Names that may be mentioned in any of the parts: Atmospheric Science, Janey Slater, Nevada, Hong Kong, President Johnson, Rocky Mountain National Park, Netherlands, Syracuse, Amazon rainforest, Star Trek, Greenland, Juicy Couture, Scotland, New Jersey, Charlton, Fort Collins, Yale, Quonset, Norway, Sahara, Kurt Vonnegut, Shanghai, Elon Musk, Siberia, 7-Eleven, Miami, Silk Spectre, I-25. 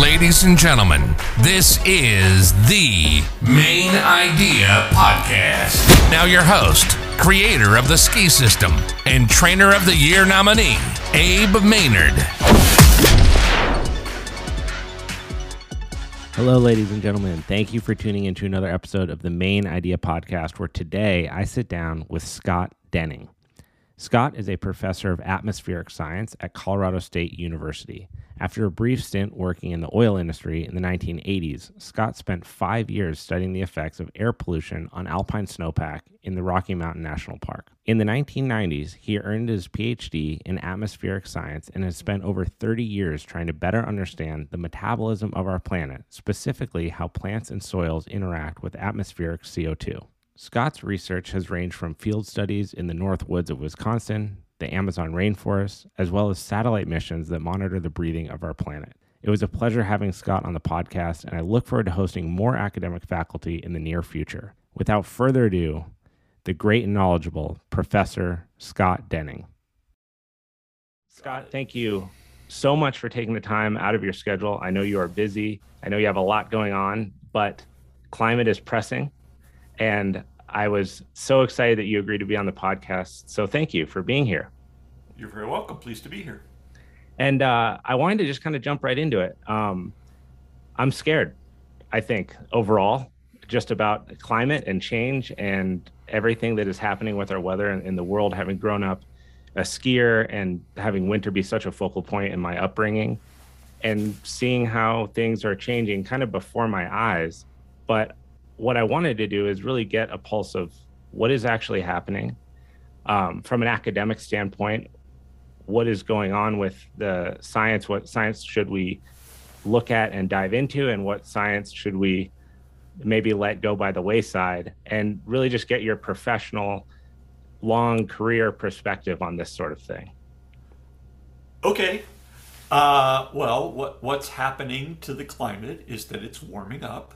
Ladies and gentlemen, this is the Main Idea Podcast. Now your host, creator of the ski system, and trainer of the year nominee, Abe Maynard. Hello, ladies and gentlemen. Thank you for tuning into another episode of the Main Idea Podcast, where today I sit down with Scott Denning. Scott is a professor of atmospheric science at Colorado State University. After a brief stint working in the oil industry in the 1980s, Scott spent 5 years studying the effects of air pollution on alpine snowpack in the Rocky Mountain National Park. In the 1990s, he earned his PhD in atmospheric science and has spent over 30 years trying to better understand the metabolism of our planet, specifically how plants and soils interact with atmospheric CO2. Scott's research has ranged from field studies in the North Woods of Wisconsin, the Amazon rainforest, as well as satellite missions that monitor the breathing of our planet. It was a pleasure having Scott on the podcast, and I look forward to hosting more academic faculty in the near future. Without further ado, the great and knowledgeable Professor Scott Denning. Scott, thank you so much for taking the time out of your schedule. I know you are busy. I know you have a lot going on, but climate is pressing. And I was so excited that you agreed to be on the podcast. So thank you for being here. You're very welcome. Pleased to be here. And I wanted to just kind of jump right into it. I'm scared, I think, overall, just about climate and change and everything that is happening with our weather in the world, having grown up a skier and having winter be such a focal point in my upbringing and seeing how things are changing kind of before my eyes. But what I wanted to do is really get a pulse of what is actually happening from an academic standpoint. What is going on with the science? What science should we look at and dive into? And what science should we maybe let go by the wayside? And really just get your professional, long career perspective on this sort of thing. Okay. Well, what's happening to the climate is that it's warming up.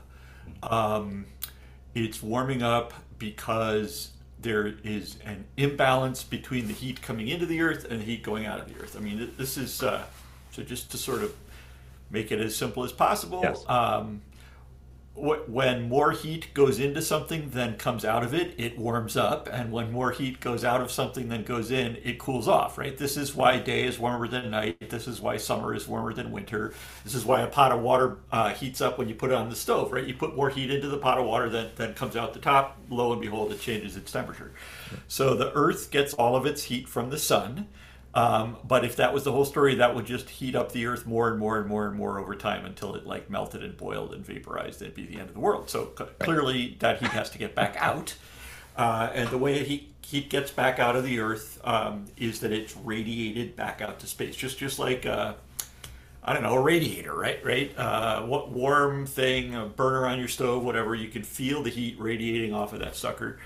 It's warming up because there is an imbalance between the heat coming into the earth and the heat going out of the earth. I mean, this is, so just to sort of make it as simple as possible, yes. When more heat goes into something than comes out of it, it warms up. And when more heat goes out of something than goes in, it cools off, right? This is why day is warmer than night. This is why summer is warmer than winter. This is why a pot of water heats up when you put it on the stove, right? You put more heat into the pot of water than comes out the top. Lo and behold, it changes its temperature. So the earth gets all of its heat from the sun. But if that was the whole story, that would just heat up the earth more and more and more and more over time until it like melted and boiled and vaporized. It'd be the end of the world. So clearly that heat has to get back out. And the way heat gets back out of the earth is that it's radiated back out to space. Just like, I don't know, a radiator, right? What warm thing, a burner on your stove, whatever, you can feel the heat radiating off of that sucker.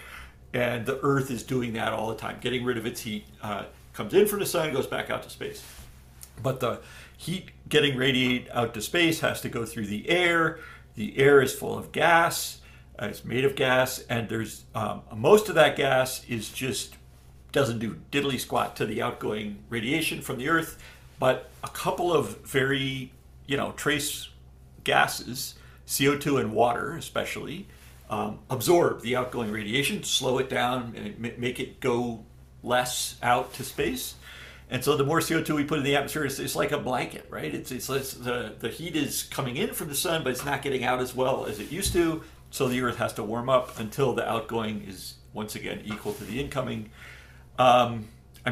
And the earth is doing that all the time, getting rid of its heat, comes in from the sun, goes back out to space. But the heat getting radiated out to space has to go through the air. The air is full of gas. It's made of gas. And there's most of that gas is just doesn't do diddly squat to the outgoing radiation from the earth. But a couple of very, trace gases, CO2 and water especially, absorb the outgoing radiation, slow it down, and make it go less out to space. And so the more CO2 we put in the atmosphere, it's like a blanket, right? It's the heat is coming in from the sun, but it's not getting out as well as it used to. So the earth has to warm up until the outgoing is once again equal to the incoming. I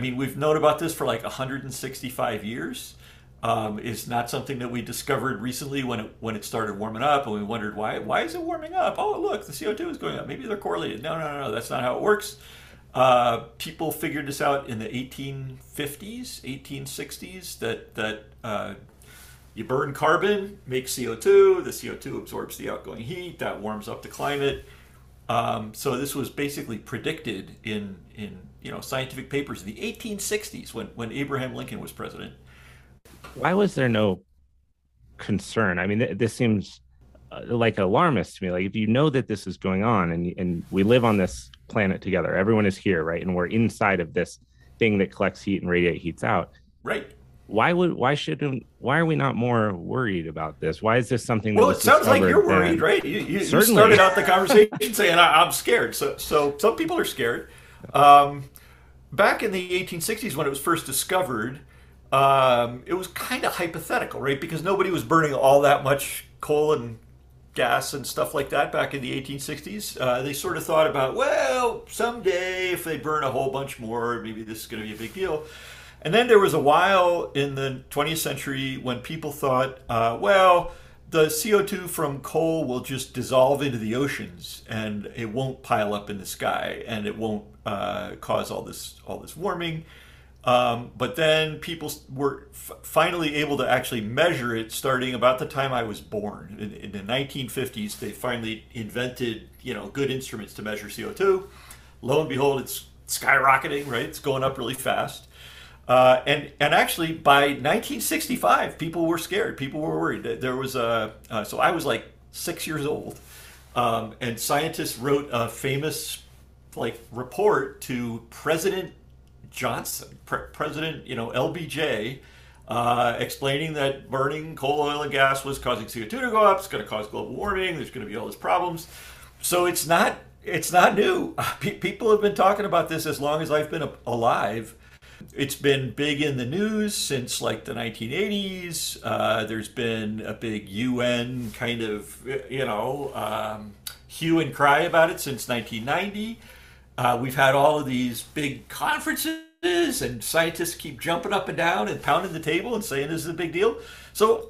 mean, we've known about this for like 165 years. It's not something that we discovered recently when it started warming up and we wondered why is it warming up? Oh, look, the CO2 is going up. Maybe they're correlated. No, that's not how it works. People figured this out in the 1850s, 1860s, that you burn carbon, make CO2, the CO2 absorbs the outgoing heat, that warms up the climate. So this was basically predicted in scientific papers in the 1860s when Abraham Lincoln was president. Why was there no concern? I mean, this seems like alarmist to me. Like, if you know that this is going on and we live on this planet together, everyone is here, right? And we're inside of this thing that collects heat and radiates heat out. Right. Why are we not more worried about this? Why is this something? Well, it sounds like you're worried, right? You started out the conversation saying I'm scared. So some people are scared. Back in the 1860s, when it was first discovered, it was kind of hypothetical, right? Because nobody was burning all that much coal and gas and stuff like that back in the 1860s. They sort of thought about, well, someday if they burn a whole bunch more, maybe this is going to be a big deal. And then there was a while in the 20th century when people thought, well, the CO2 from coal will just dissolve into the oceans and it won't pile up in the sky and it won't cause all this warming. But then people were finally able to actually measure it starting about the time I was born. In the 1950s, they finally invented, good instruments to measure CO2. Lo and behold, it's skyrocketing, right? It's going up really fast. And actually, by 1965, people were scared. People were worried. There was so I was like 6 years old, and scientists wrote a famous report to President Johnson, President LBJ, explaining that burning coal, oil, and gas was causing CO2 to go up. It's going to cause global warming. There's going to be all these problems. So it's not new. People have been talking about this as long as I've been alive. It's been big in the news since the 1980s. There's been a big UN kind of, hue and cry about it since 1990. We've had all of these big conferences and scientists keep jumping up and down and pounding the table and saying this is a big deal. So,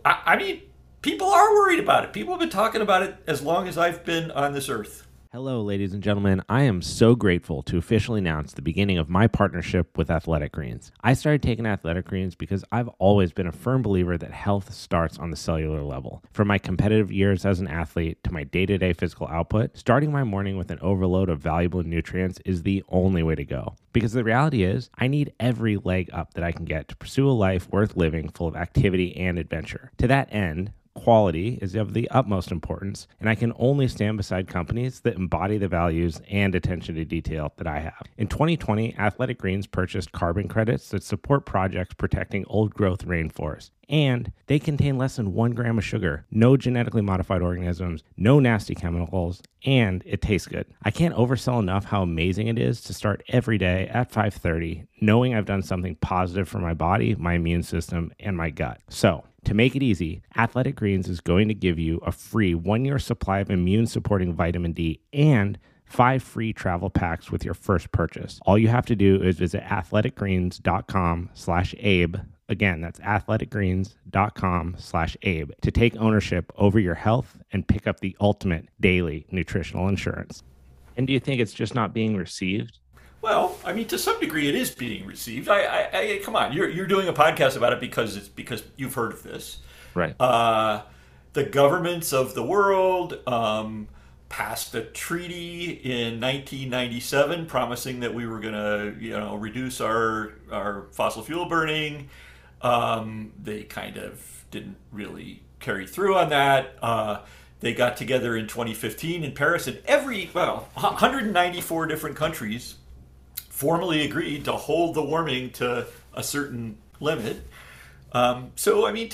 people are worried about it. People have been talking about it as long as I've been on this earth. Hello, ladies and gentlemen. I am so grateful to officially announce the beginning of my partnership with Athletic Greens. I started taking Athletic Greens because I've always been a firm believer that health starts on the cellular level. From my competitive years as an athlete to my day-to-day physical output, starting my morning with an overload of valuable nutrients is the only way to go. Because the reality is, I need every leg up that I can get to pursue a life worth living full of activity and adventure. To that end, quality is of the utmost importance, and I can only stand beside companies that embody the values and attention to detail that I have. In 2020, Athletic Greens purchased carbon credits that support projects protecting old-growth rainforests, and they contain less than 1 gram of sugar, no genetically modified organisms, no nasty chemicals, and it tastes good. I can't oversell enough how amazing it is to start every day at 5:30, knowing I've done something positive for my body, my immune system, and my gut. So, to make it easy, Athletic Greens is going to give you a free 1-year supply of immune-supporting vitamin D and 5 free travel packs with your first purchase. All you have to do is visit athleticgreens.com/Abe. Again, that's athleticgreens.com/Abe to take ownership over your health and pick up the ultimate daily nutritional insurance. And do you think it's just not being received? Well, to some degree, it is being received. I come on, you're doing a podcast about it because you've heard of this, right? The governments of the world passed a treaty in 1997 promising that we were going to, reduce our fossil fuel burning. They kind of didn't really carry through on that. They got together in 2015 in Paris, and 194 different countries formally agreed to hold the warming to a certain limit. To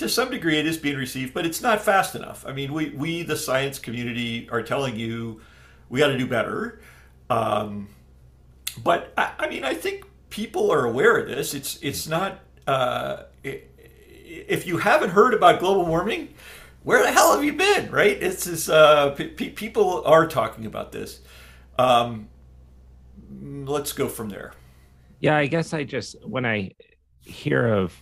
some degree it is being received, but it's not fast enough. We the science community are telling you we got to do better. But I think people are aware of this. It's not, if you haven't heard about global warming, where the hell have you been, right? People are talking about this. Let's go from there. Yeah, I guess when I hear of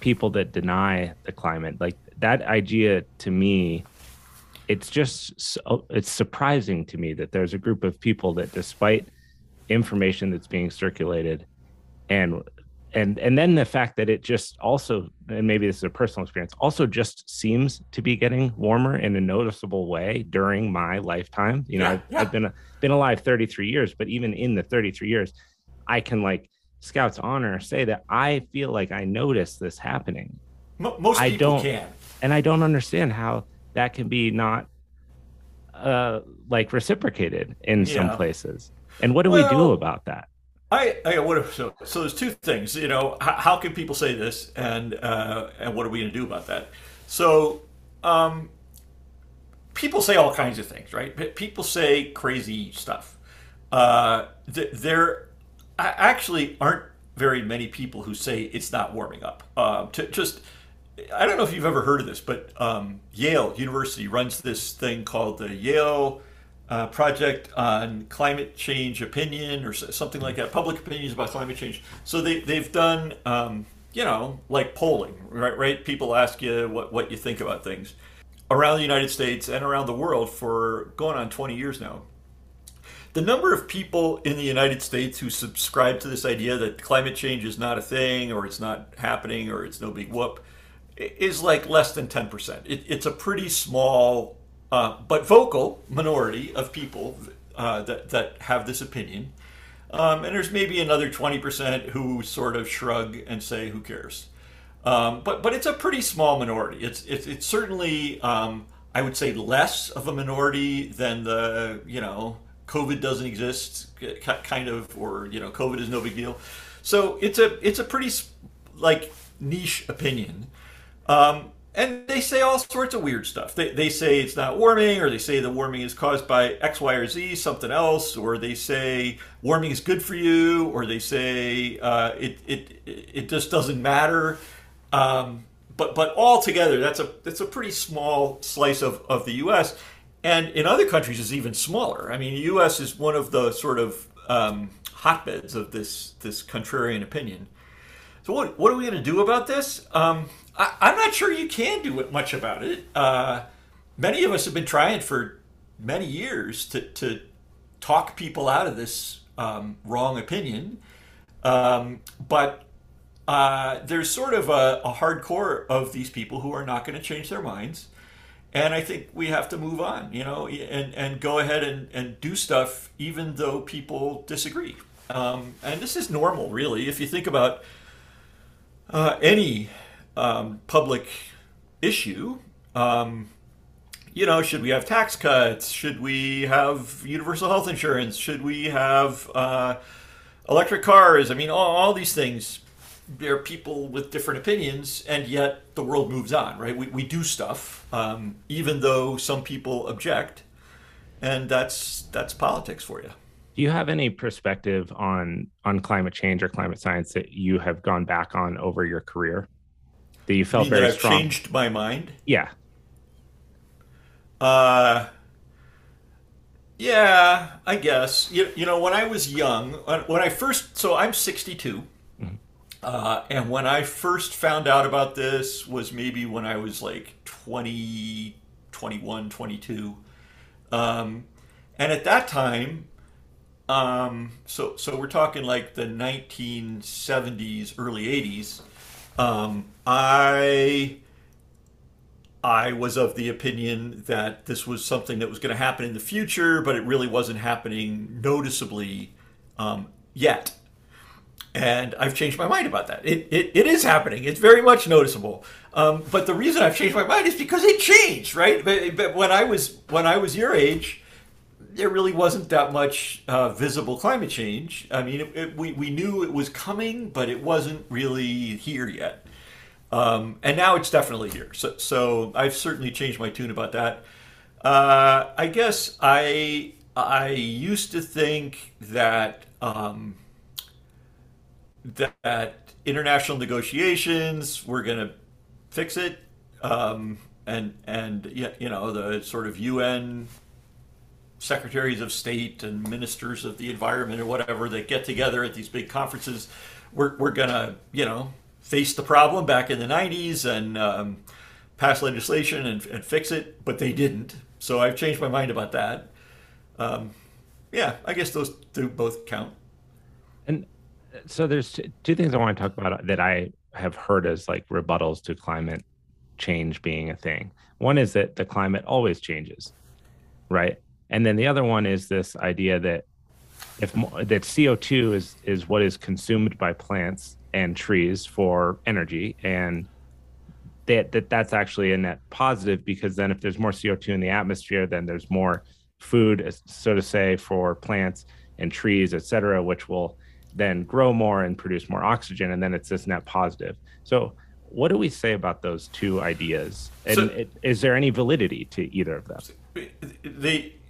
people that deny the climate, that idea to me, it's surprising to me that there's a group of people that despite information that's being circulated and then the fact that it just also, and maybe this is a personal experience, also just seems to be getting warmer in a noticeable way during my lifetime. I've been alive 33 years, but even in the 33 years, I can, Scout's honor, say that I feel like I notice this happening. Most people can. And I don't understand how that can be not, reciprocated in some places. And what do we do about that? I what if, so there's two things, how can people say this, and what are we going to do about that? So people say all kinds of things, right? People say crazy stuff. There actually aren't very many people who say it's not warming up. I don't know if you've ever heard of this, but Yale University runs this thing called the Yale Project on Climate Change Opinion or something like that, public opinions about climate change. So they've done, like polling, right? People ask you what you think about things around the United States and around the world for going on 20 years now. The number of people in the United States who subscribe to this idea that climate change is not a thing, or it's not happening, or it's no big whoop, is like less than 10%. It's a pretty small but vocal minority of people that have this opinion. And there's maybe another 20% who sort of shrug and say, who cares? But it's a pretty small minority. It's certainly, I would say, less of a minority than the, COVID doesn't exist kind of, or, COVID is no big deal. So it's a pretty niche opinion. And they say all sorts of weird stuff. They say it's not warming, or they say the warming is caused by X, Y, or Z, something else, or they say warming is good for you, or they say it just doesn't matter. But altogether, that's a pretty small slice of the U.S., and in other countries is even smaller. I mean, the U.S. is one of the sort of hotbeds of this contrarian opinion. So what are we going to do about this? I'm not sure you can do much about it. Many of us have been trying for many years to talk people out of this wrong opinion. But there's sort of a hardcore of these people who are not going to change their minds. And I think we have to move on, and go ahead and do stuff, even though people disagree. And this is normal, really, if you think about any public issue. Should we have tax cuts? Should we have universal health insurance? Should we have electric cars? I mean, all these things, there are people with different opinions, and yet the world moves on, right? We do stuff, even though some people object, and that's politics for you. Do you have any perspective on climate change or climate science that you have gone back on over your career that you felt very strong? That I've changed my mind? Yeah. Yeah, I guess. When I was young, so I'm 62. Mm-hmm. And when I first found out about this was maybe when I was like 20, 21, 22. And at that time, so we're talking like the 1970s, early 80s. I was of the opinion that this was something that was going to happen in the future, but it really wasn't happening noticeably yet. And I've changed my mind about that. It is happening. It's very much noticeable. But the reason I've changed my mind is because it changed, right? But when I was your age, there really wasn't that much visible climate change. I mean, we knew it was coming, but it wasn't really here yet. And now it's definitely here. So I've certainly changed my tune about that. I guess I used to think that that international negotiations were going to fix it, and the sort of UN secretaries of state and ministers of the environment or whatever that get together at these big conferences, we're going to face the problem back in the 90s and pass legislation and fix it, but they didn't. So I've changed my mind about that. I guess those do both count. And so there's two things I want to talk about that I have heard as like rebuttals to climate change being a thing. One is that the climate always changes, right? And then the other one is this idea that that CO2 is what is consumed by plants and trees for energy, and that's actually a net positive, because then if there's more CO2 in the atmosphere, then there's more food, so to say, for plants and trees, et cetera, which will then grow more and produce more oxygen, and then it's this net positive. So what do we say about those two ideas? And is there any validity to either of them?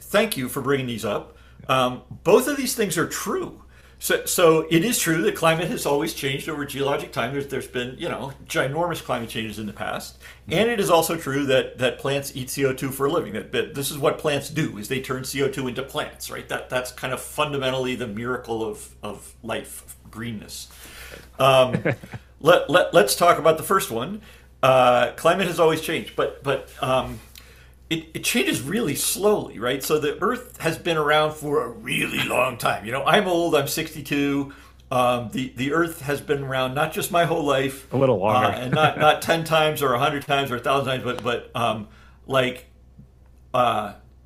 Thank you for bringing these up. Both of these things are true. So it is true that climate has always changed over geologic time. There's been, ginormous climate changes in the past. And it is also true that plants eat CO2 for a living. That this is what plants do, is they turn CO2 into plants, right? That's kind of fundamentally the miracle of life, of greenness. Let's talk about the first one. Climate has always changed, but it changes really slowly, right? So the Earth has been around for a really long time. I'm old, I'm 62. The Earth has been around not just my whole life. A little longer. And not 10 times or 100 times or 1,000 times, but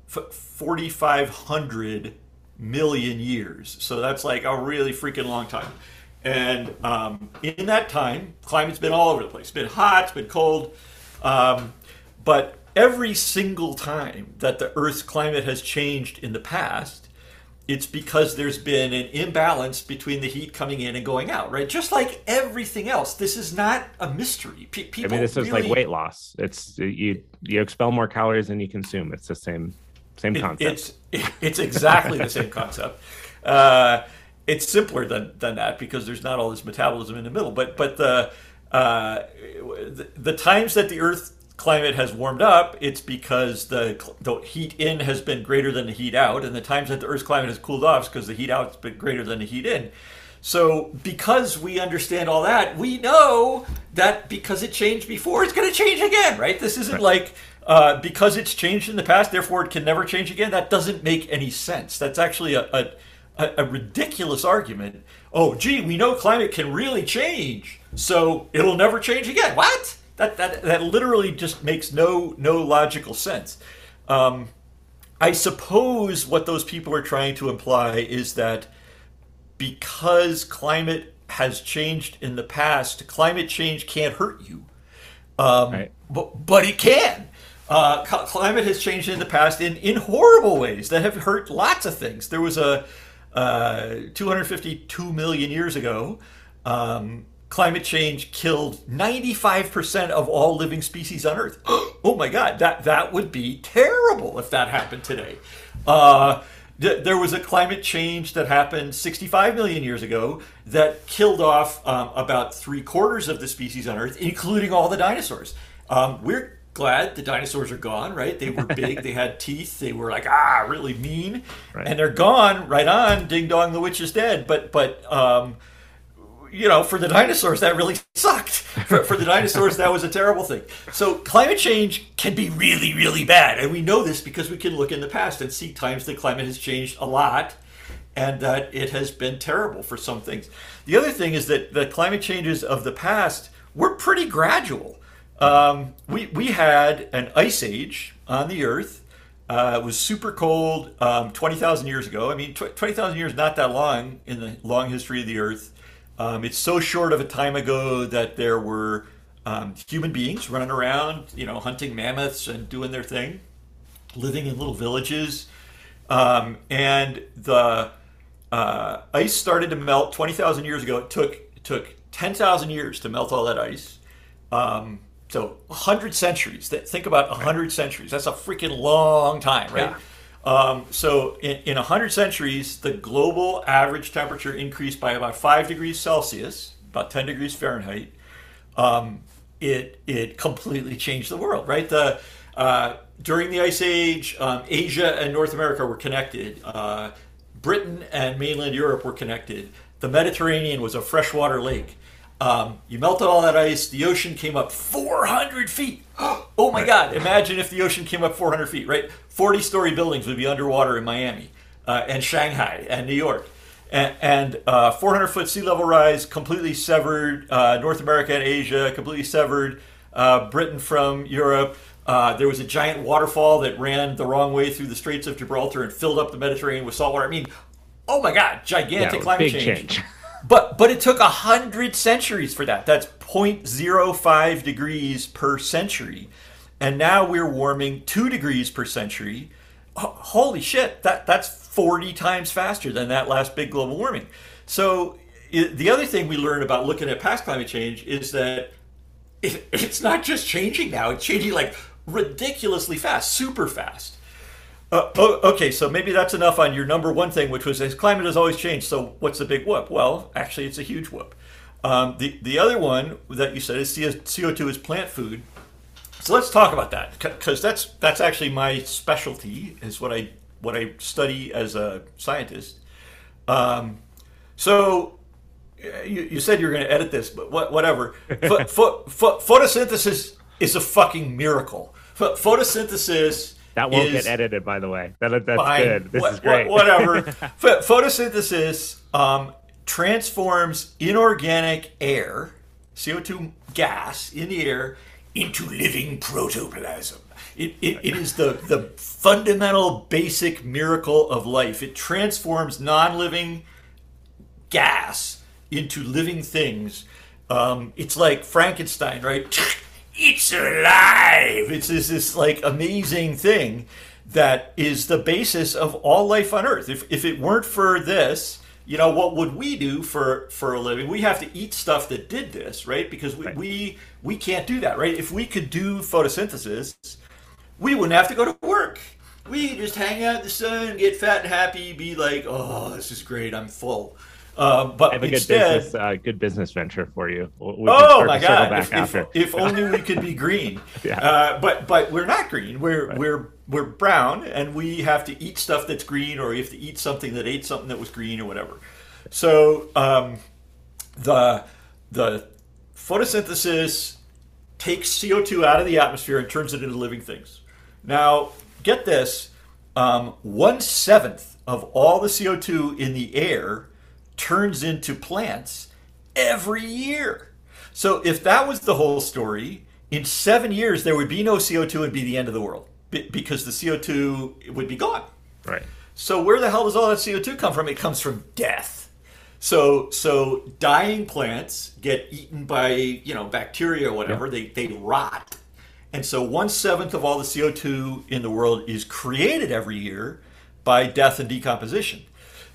4,500 million years. So that's like a really freaking long time. And in that time, climate's been all over the place. It's been hot, it's been cold. But every single time that the Earth's climate has changed in the past, it's because there's been an imbalance between the heat coming in and going out, right? Just like everything else, this is not a mystery. People this is really like weight loss. It's you expel more calories than you consume. It's the same concept. It's exactly the same concept. It's simpler than that because there's not all this metabolism in the middle. But the times that the Earth climate has warmed up, it's because the heat in has been greater than the heat out, and the times that the Earth's climate has cooled off is because the heat out has been greater than the heat in. So because we understand all that, we know that because it changed before, it's going to change again, right? This isn't like because it's changed in the past, therefore it can never change again. That doesn't make any sense. That's actually a ridiculous argument. Oh, gee, we know climate can really change, so it'll never change again. What? That literally just makes no logical sense. I suppose what those people are trying to imply is that because climate has changed in the past, climate change can't hurt you. Right. But it can. Climate has changed in the past in horrible ways that have hurt lots of things. There was a 252 million years ago, climate change killed 95% of all living species on Earth. Oh my God, that would be terrible if that happened today. There was a climate change that happened 65 million years ago that killed off about 3/4 of the species on Earth, including all the dinosaurs. We're glad the dinosaurs are gone, right? They were big, they had teeth, they were like, really mean. Right. And they're gone, right on, ding dong, the witch is dead. But for the dinosaurs, that really sucked. For the dinosaurs, that was a terrible thing. So climate change can be really, really bad. And we know this because we can look in the past and see times the climate has changed a lot and that it has been terrible for some things. The other thing is that the climate changes of the past were pretty gradual. We had an ice age on the Earth. It was super cold 20,000 years ago. I mean, 20,000 years, not that long in the long history of the Earth. It's so short of a time ago that there were human beings running around, hunting mammoths and doing their thing, living in little villages. And the ice started to melt 20,000 years ago. It took 10,000 years to melt all that ice. So 100 centuries. Think about 100 centuries. That's a freaking long time, right? Yeah. So in 100 centuries, the global average temperature increased by about 5 degrees Celsius, about 10 degrees Fahrenheit. It completely changed the world, right? During the Ice Age, Asia and North America were connected. Britain and mainland Europe were connected. The Mediterranean was a freshwater lake. You melted all that ice, the ocean came up 400 feet. Oh my God, imagine if the ocean came up 400 feet, right? 40-story buildings would be underwater in Miami and Shanghai and New York. And 400-foot sea level rise completely severed North America and Asia, completely severed Britain from Europe. There was a giant waterfall that ran the wrong way through the Straits of Gibraltar and filled up the Mediterranean with salt water. I mean, oh my God, gigantic climate change. But it took 100 centuries for that. That's 0.05 degrees per century. And now we're warming 2 degrees per century. Holy shit, that's 40 times faster than that last big global warming. So the other thing we learn about looking at past climate change is that it's not just changing now. It's changing like ridiculously fast, super fast. Okay, so maybe that's enough on your number one thing, which was climate has always changed. So what's the big whoop? Well, actually, it's a huge whoop. The other one that you said is CO2 is plant food. So let's talk about that, because that's actually my specialty, is what I study as a scientist. So you said you were going to edit this, but whatever. Photosynthesis is a fucking miracle. Photosynthesis. That won't get edited, by the way. That's fine. Good. This is great. Whatever. Photosynthesis transforms inorganic air, CO2 gas in the air, into living protoplasm. It is the fundamental basic miracle of life. It transforms non-living gas into living things. It's like Frankenstein, right? It's alive. It's this like amazing thing that is the basis of all life on Earth. If it weren't for this, you know, what would we do for a living? We have to eat stuff that did this, right? Because we can't do that, right? If we could do photosynthesis, we wouldn't have to go to work. We just hang out in the sun, get fat and happy, be like, oh, this is great, I'm full. But I have a good business venture for you. We oh my God! If only we could be green. Yeah. But we're not green. We're brown, and we have to eat stuff that's green, or you have to eat something that ate something that was green, or whatever. So the photosynthesis takes CO2 out of the atmosphere and turns it into living things. Now get this: 1/7 of all the CO2 in the air turns into plants every year. So if that was the whole story, in 7 years there would be no CO2. It'd be the end of the world because the CO2 would be gone. Right. So where the hell does all that CO2 come from? It comes from death. So dying plants get eaten by, you know, bacteria or whatever. Yeah. They rot, and so 1/7 of all the CO2 in the world is created every year by death and decomposition.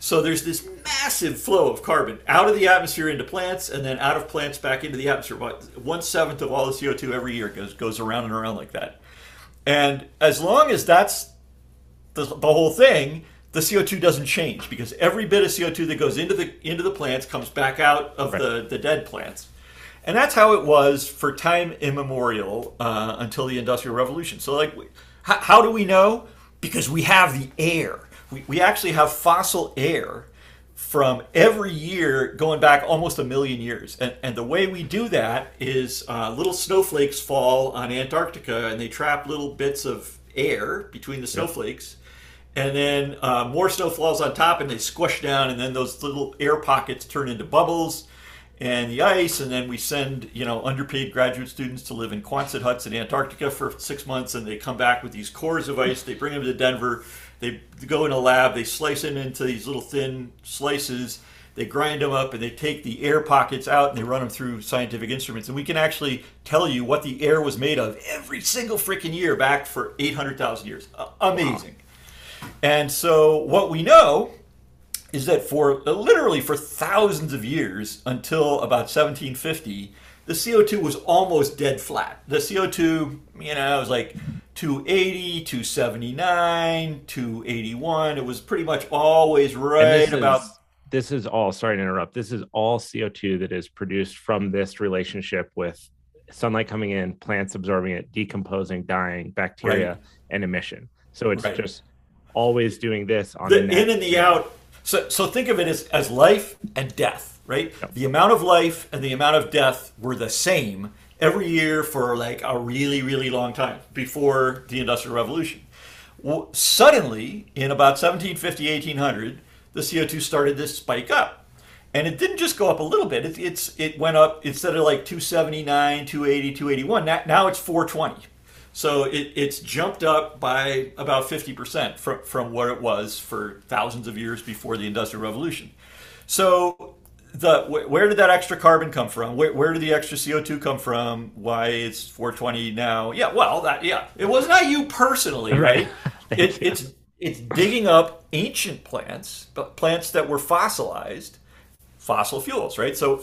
So there's this massive flow of carbon out of the atmosphere into plants, and then out of plants back into the atmosphere. 1/7 of all the CO2 every year goes around and around like that. And as long as that's the whole thing, the CO2 doesn't change, because every bit of CO2 that goes into the plants comes back out of the dead plants. And that's how it was for time immemorial until the Industrial Revolution. So like, how do we know? Because we have the air. We actually have fossil air from every year going back almost 1 million years. And the way we do that is little snowflakes fall on Antarctica, and they trap little bits of air between the snowflakes. And then more snow falls on top, and they squish down, and then those little air pockets turn into bubbles and the ice. And then we send, you know, underpaid graduate students to live in Quonset huts in Antarctica for 6 months, and they come back with these cores of ice. They bring them to Denver. They go in a lab, they slice them into these little thin slices, they grind them up, and they take the air pockets out and they run them through scientific instruments. And we can actually tell you what the air was made of every single freaking year back for 800,000 years. Amazing. Wow. And so what we know is that for thousands of years until about 1750, the CO2 was almost dead flat. The CO2, you know, was like 280, 279, 281. It was pretty much always This is all CO2 that is produced from this relationship with sunlight coming in, plants absorbing it, decomposing, dying, bacteria, and emission. So it's just always doing this on the in and the out. So think of it as life and death, right? Yep. The amount of life and the amount of death were the same every year for like a really, really long time before the Industrial Revolution. Well, suddenly, in about 1750, 1800, the CO2 started to spike up. And it didn't just go up a little bit. It went up, instead of like 279, 280, 281, now it's 420. So it's jumped up by about 50% from what it was for thousands of years before the Industrial Revolution. So where did that extra carbon come from? Where did the extra CO2 come from? Why it's 420 now? Yeah, well, it was not you personally, right? It's digging up ancient plants, but plants that were fossilized, fossil fuels, right? So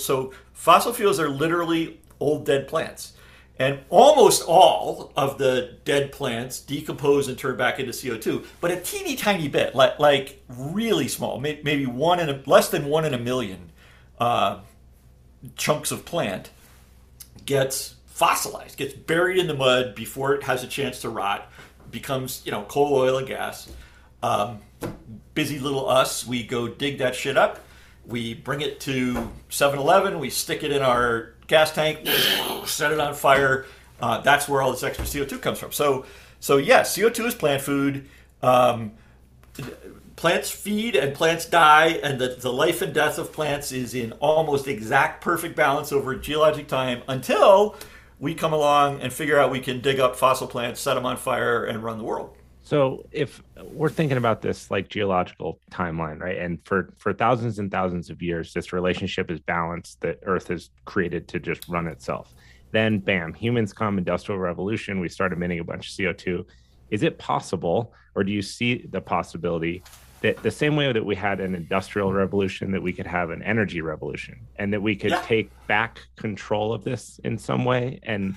fossil fuels are literally old dead plants. And almost all of the dead plants decompose and turn back into CO2, but a teeny tiny bit, like really small, maybe less than 1 in a million chunks of plant gets fossilized, gets buried in the mud before it has a chance to rot, becomes, you know, coal, oil, and gas. Busy little us, we go dig that shit up, we bring it to 7-Eleven, we stick it in our gas tank, set it on fire. That's where all this extra CO2 comes from. So yes, CO2 is plant food. Plants feed and plants die, and the life and death of plants is in almost exact perfect balance over geologic time until we come along and figure out we can dig up fossil plants, set them on fire, and run the world. So if we're thinking about this like geological timeline, right? And for thousands and thousands of years, this relationship is balanced that Earth is created to just run itself. Then bam, humans come, industrial revolution, we start emitting a bunch of CO2. Is it possible, or do you see the possibility that the same way that we had an industrial revolution, that we could have an energy revolution, and that we could take back control of this in some way and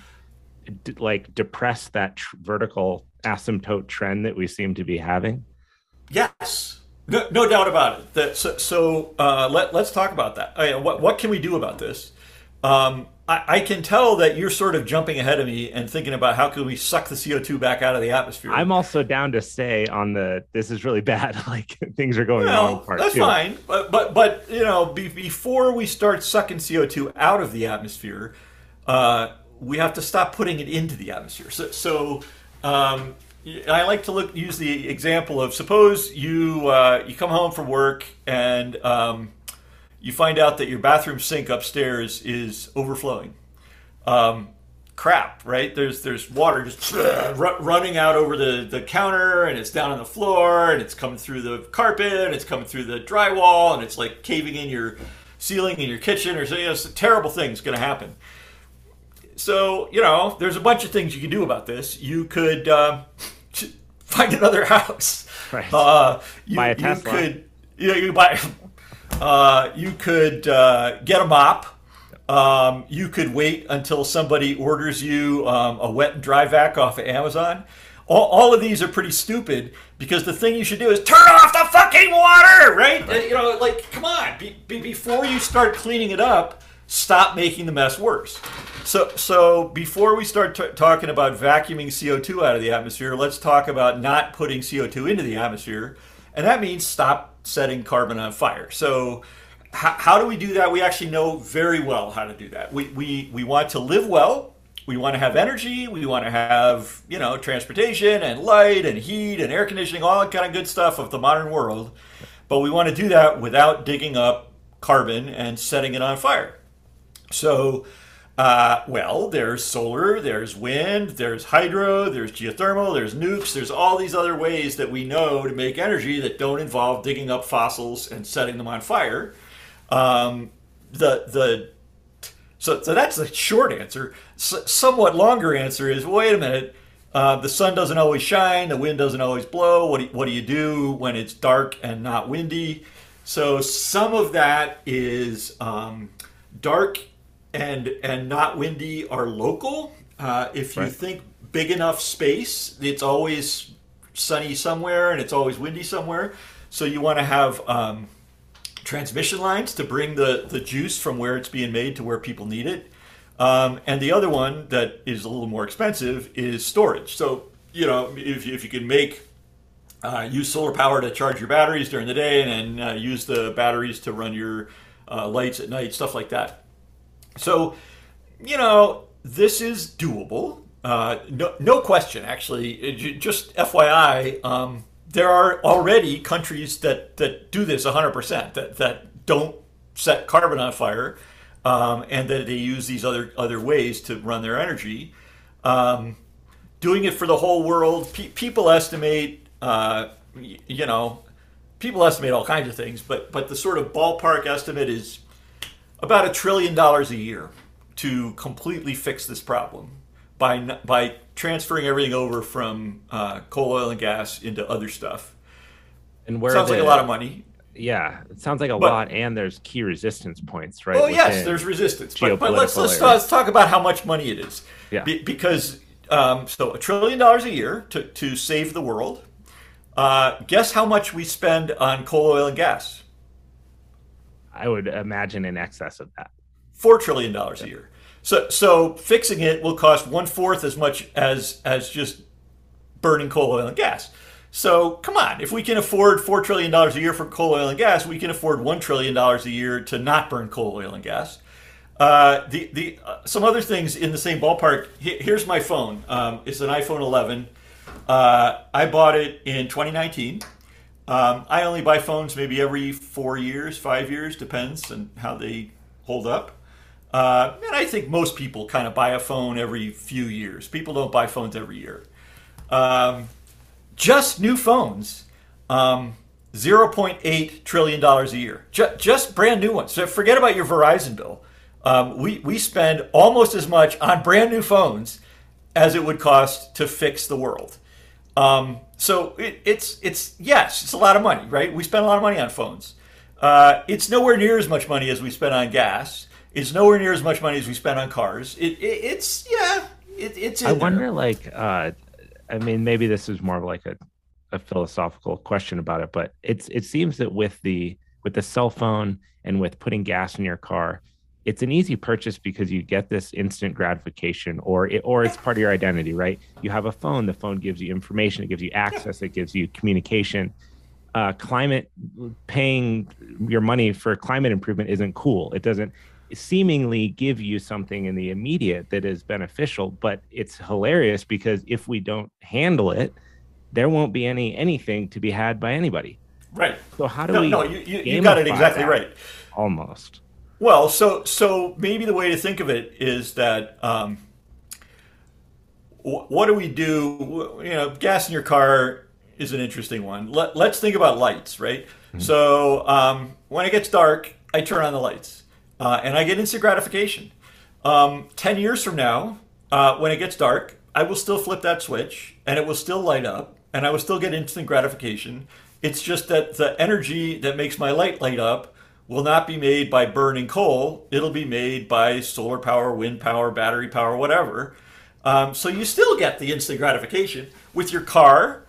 like depress that vertical asymptote trend that we seem to be having? Yes, no doubt about it. Let's talk about that. What can we do about this? I can tell that you're sort of jumping ahead of me and thinking about how can we suck the CO2 back out of the atmosphere. I'm also down to stay on the this is really bad, like things are going wrong part. That's fine, but you know, before we start sucking CO2 out of the atmosphere, we have to stop putting it into the atmosphere. So I like to use the example of, suppose you come home from work and you find out that your bathroom sink upstairs is overflowing. Crap, right? There's water just running out over the counter, and it's down on the floor, and it's coming through the carpet, and it's coming through the drywall, and it's like caving in your ceiling in your kitchen, or something. You know, it's a terrible thing's going to happen. So, you know, there's a bunch of things you can do about this. You could find another house. Right. Buy a Tesla. You could get a mop. You could wait until somebody orders you a wet and dry vac off of Amazon. All of these are pretty stupid, because the thing you should do is turn off the fucking water, right? You know, like, come on. Before you start cleaning it up, stop making the mess worse. So before we start talking about vacuuming CO2 out of the atmosphere, let's talk about not putting CO2 into the atmosphere. And that means stop setting carbon on fire. So how do we do that? We actually know very well how to do that. We want to live well. We want to have energy. We want to have, you know, transportation and light and heat and air conditioning, all that kind of good stuff of the modern world. But we want to do that without digging up carbon and setting it on fire. So, well, there's solar, there's wind, there's hydro, there's geothermal, there's nukes, there's all these other ways that we know to make energy that don't involve digging up fossils and setting them on fire. So that's the short answer. Somewhat longer answer is, wait a minute, the sun doesn't always shine, the wind doesn't always blow. What do you do when it's dark and not windy? So some of that is dark and not windy are local. If you think big enough space, it's always sunny somewhere and it's always windy somewhere. So you want to have transmission lines to bring the juice from where it's being made to where people need it. And the other one that is a little more expensive is storage. So, you know, if you can make use solar power to charge your batteries during the day, and then use the batteries to run your lights at night, stuff like that. So, you know, this is doable. No question, actually. Just FYI, there are already countries that do this 100%, that don't set carbon on fire, and that they use these other ways to run their energy. Doing it for the whole world, people estimate, you know, people estimate all kinds of things, but the sort of ballpark estimate is about $1 trillion a year to completely fix this problem by transferring everything over from coal, oil, and gas into other stuff. And where sounds like a lot of money. Yeah, it sounds like a lot, and there's key resistance points, right? Well, yes, there's resistance, but let's talk about how much money it is. Yeah. Because so $1 trillion a year to save the world. Guess how much we spend on coal, oil, and gas? I would imagine in excess of that. $4 trillion a year. So fixing it will cost 1/4 as much as just burning coal, oil, and gas. So come on, if we can afford $4 trillion a year for coal, oil, and gas, we can afford $1 trillion a year to not burn coal, oil, and gas. Some other things in the same ballpark. Here's my phone. It's an iPhone 11. I bought it in 2019. I only buy phones maybe every 4 years, 5 years, depends on how they hold up. And I think most people kind of buy a phone every few years. People don't buy phones every year. Just new phones, $0.8 trillion a year. Just brand new ones. So forget about your Verizon bill. We spend almost as much on brand new phones as it would cost to fix the world. So it's a lot of money, right? We spend a lot of money on phones. It's nowhere near as much money as we spend on gas. It's nowhere near as much money as we spend on cars. It's in there. I wonder, I mean, maybe this is more of like a philosophical question about it, but it seems that with the cell phone and with putting gas in your car, it's an easy purchase because you get this instant gratification, or it's part of your identity, right? You have a phone. The phone gives you information. It gives you access. It gives you communication. Paying your money for climate improvement isn't cool. It doesn't seemingly give you something in the immediate that is beneficial, but it's hilarious because if we don't handle it, there won't be anything to be had by anybody. Right. So how do we? No, you got it exactly right. Almost. Well, so maybe the way to think of it is that what do we do? You know, gas in your car is an interesting one. Let's think about lights, right? Mm-hmm. So when it gets dark, I turn on the lights. And I get instant gratification. 10 years from now, when it gets dark, I will still flip that switch and it will still light up and I will still get instant gratification. It's just that the energy that makes my light light up will not be made by burning coal. It'll be made by solar power, wind power, battery power, whatever. So you still get the instant gratification. With your car,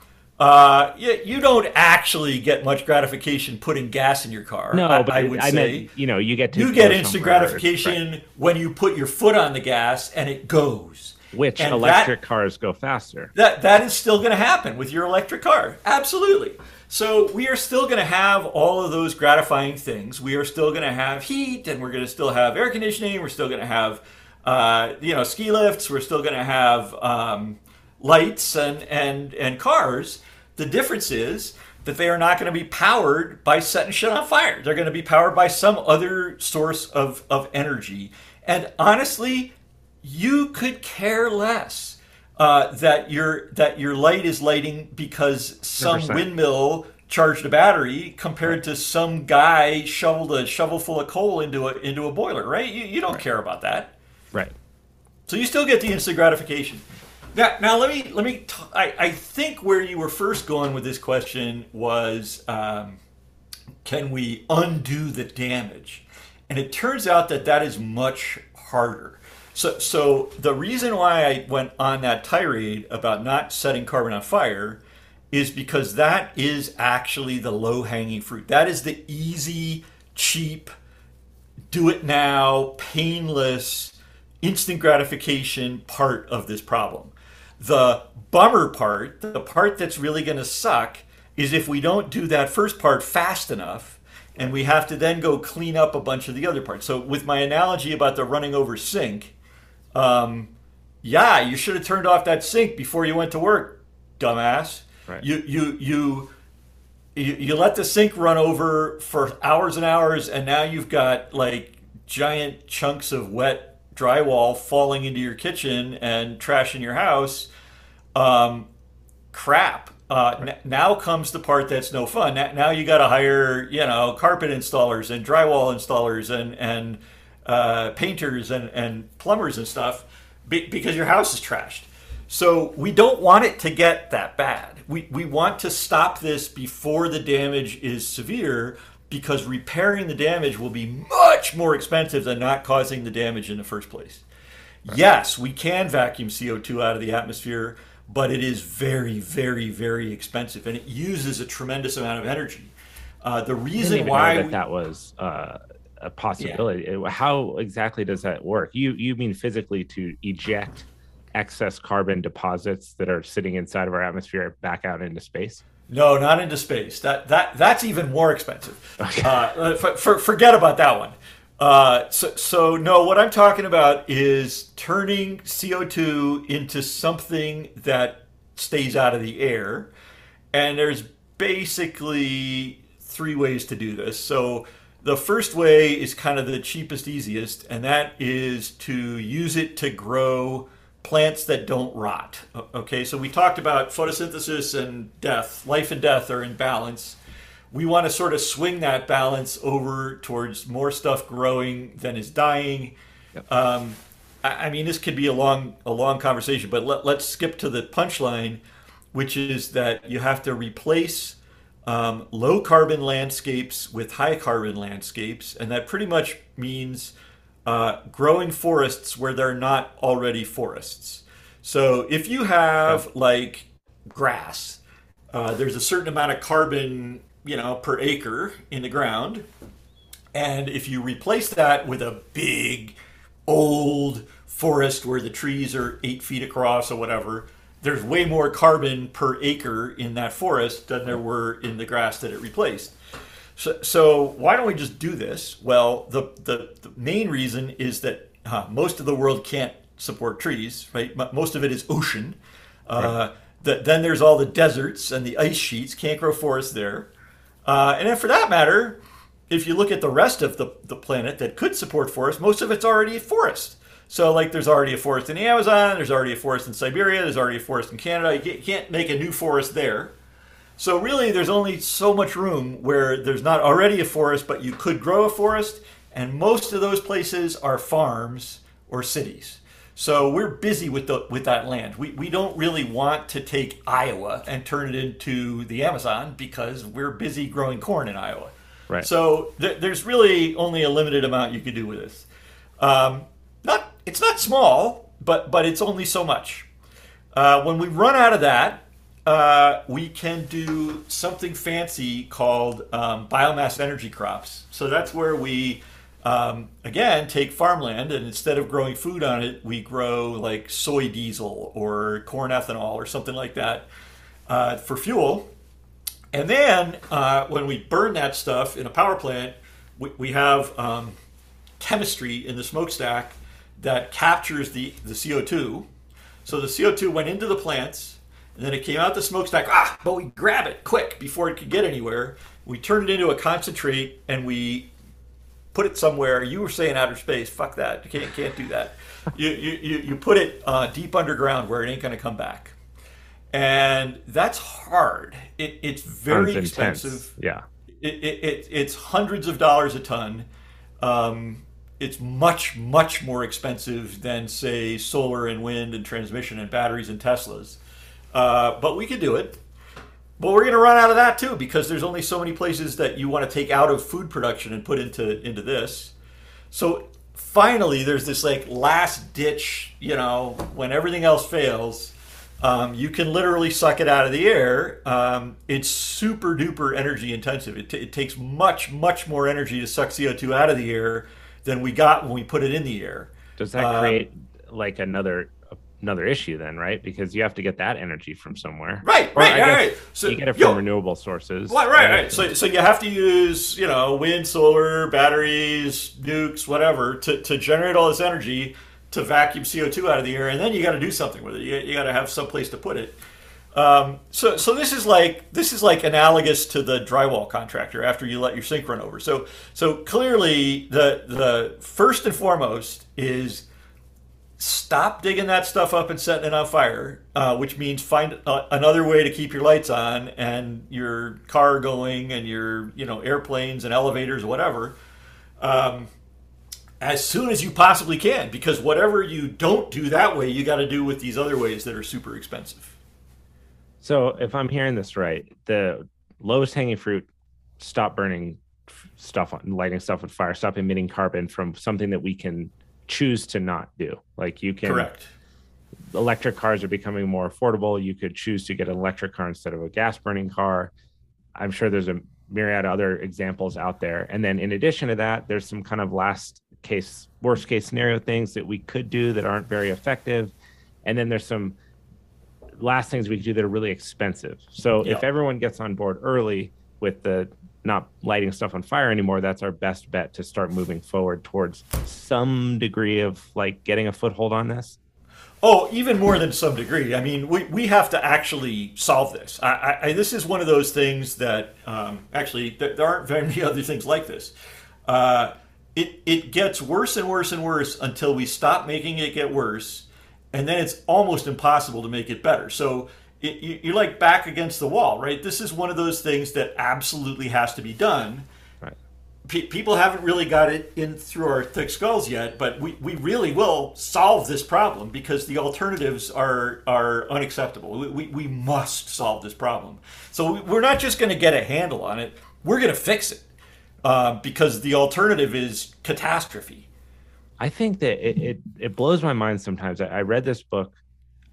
you don't actually get much gratification putting gas in your car. No, but I meant, you get instant gratification when you put your foot on the gas and it goes. And electric cars go faster. That is still going to happen with your electric car. Absolutely. So we are still going to have all of those gratifying things. We are still going to have heat, and we're going to still have air conditioning. We're still going to have, ski lifts. We're still going to have lights and cars. The difference is that they are not going to be powered by setting shit on fire. They're going to be powered by some other source of energy. And honestly, you could care less that your light is lighting because some 100%. Windmill charged a battery compared to some guy shoveled a shovelful of coal into a boiler, right? You don't care about that. Right. So you still get the instant gratification. Now let me. I think where you were first going with this question was, can we undo the damage? And it turns out that is much harder. So the reason why I went on that tirade about not setting carbon on fire is because that is actually the low-hanging fruit. That is the easy, cheap, do it now, painless, instant gratification part of this problem. The bummer part, the part that's really going to suck, is if we don't do that first part fast enough and we have to then go clean up a bunch of the other parts. So with my analogy about the running over sink, you should have turned off that sink before you went to work, dumbass. Right. You let the sink run over for hours and hours, and now you've got like giant chunks of wet drywall falling into your kitchen and trash in your house. Crap. Now comes the part that's no fun. Now you got to hire, carpet installers and drywall installers and painters and plumbers and stuff because your house is trashed. So we don't want it to get that bad. We want to stop this before the damage is severe because repairing the damage will be much more expensive than not causing the damage in the first place. Right. Yes, we can vacuum CO2 out of the atmosphere, but it is very, very, very expensive, and it uses a tremendous amount of energy. The reason why that was a possibility. Yeah. How exactly does that work? You mean physically to eject excess carbon deposits that are sitting inside of our atmosphere back out into space? No, not into space. That's even more expensive. Okay. Forget about that one. No, what I'm talking about is turning CO2 into something that stays out of the air. And there's basically three ways to do this. So the first way is kind of the cheapest, easiest, and that is to use it to grow plants that don't rot. Okay, so we talked about photosynthesis and death. Life and death are in balance. We want to sort of swing that balance over towards more stuff growing than is dying. Yep. I mean, this could be a long conversation, but let's skip to the punchline, which is that you have to replace low carbon landscapes with high carbon landscapes. And that pretty much means growing forests where they're not already forests. So if you have like grass, there's a certain amount of carbon, per acre in the ground. And if you replace that with a big old forest where the trees are 8 feet across or whatever, there's way more carbon per acre in that forest than there were in the grass that it replaced. So why don't we just do this? Well, the main reason is that most of the world can't support trees, right? Most of it is ocean. Right. Then there's all the deserts and the ice sheets. Can't grow forests there. And then for that matter, if you look at the rest of the planet that could support forests, most of it's already a forest. So like there's already a forest in the Amazon, there's already a forest in Siberia, there's already a forest in Canada. You can't make a new forest there. So really there's only so much room where there's not already a forest, but you could grow a forest. And most of those places are farms or cities. So we're busy with that land. We don't really want to take Iowa and turn it into the Amazon because we're busy growing corn in Iowa. Right. So there's really only a limited amount you could do with this. It's not small, but it's only so much. When we run out of that, we can do something fancy called biomass energy crops. So that's where we again take farmland, and instead of growing food on it, we grow like soy diesel or corn ethanol or something like that for fuel. And then when we burn that stuff in a power plant, we have chemistry in the smokestack that captures the CO2. So the CO2 went into the plants, and then it came out the smokestack, but we grab it quick before it could get anywhere. We turn it into a concentrate, and we put it somewhere. You were saying outer space. Fuck that. You can't do that. You put it deep underground where it ain't going to come back. And that's hard. It's very expensive. Yeah. It's hundreds of dollars a ton. It's much, much more expensive than, say, solar and wind and transmission and batteries and Teslas. But we could do it. But we're going to run out of that, too, because there's only so many places that you want to take out of food production and put into this. So finally, there's this like last ditch, when everything else fails, you can literally suck it out of the air. It's super duper energy intensive. It takes much, much more energy to suck CO2 out of the air than we got when we put it in the air. Does that create like another issue then, right? Because you have to get that energy from somewhere. Right. So you get it from renewable sources. Right. So you have to use, wind, solar, batteries, nukes, whatever, to generate all this energy to vacuum CO2 out of the air, and then you got to do something with it. You got to have some place to put it. So this is like analogous to the drywall contractor after you let your sink run over. So clearly the first and foremost is stop digging that stuff up and setting it on fire, which means find another way to keep your lights on and your car going and your airplanes and elevators, whatever, as soon as you possibly can, because whatever you don't do that way, you got to do with these other ways that are super expensive. So if I'm hearing this right, the lowest hanging fruit, stop burning stuff on, lighting stuff on fire, stop emitting carbon from something that we can choose to not do. Like you can, correct. Electric cars are becoming more affordable. You could choose to get an electric car instead of a gas burning car. I'm sure there's a myriad of other examples out there. And then in addition to that, there's some kind of last case, worst case scenario things that we could do that aren't very effective. And then there's some last things we could do that are really expensive. So if everyone gets on board early with the not lighting stuff on fire anymore, that's our best bet to start moving forward towards some degree of like getting a foothold on this. Oh, even more than some degree. I mean, we have to actually solve this. This is one of those things that actually there aren't very many other things like this. It gets worse and worse and worse until we stop making it get worse, and then it's almost impossible to make it better. So you're like back against the wall, right? This is one of those things that absolutely has to be done. People haven't really got it in through our thick skulls yet, but we really will solve this problem because the alternatives are unacceptable. We must solve this problem. So we're not just going to get a handle on it. We're going to fix it because the alternative is catastrophe. I think that it blows my mind sometimes. I read this book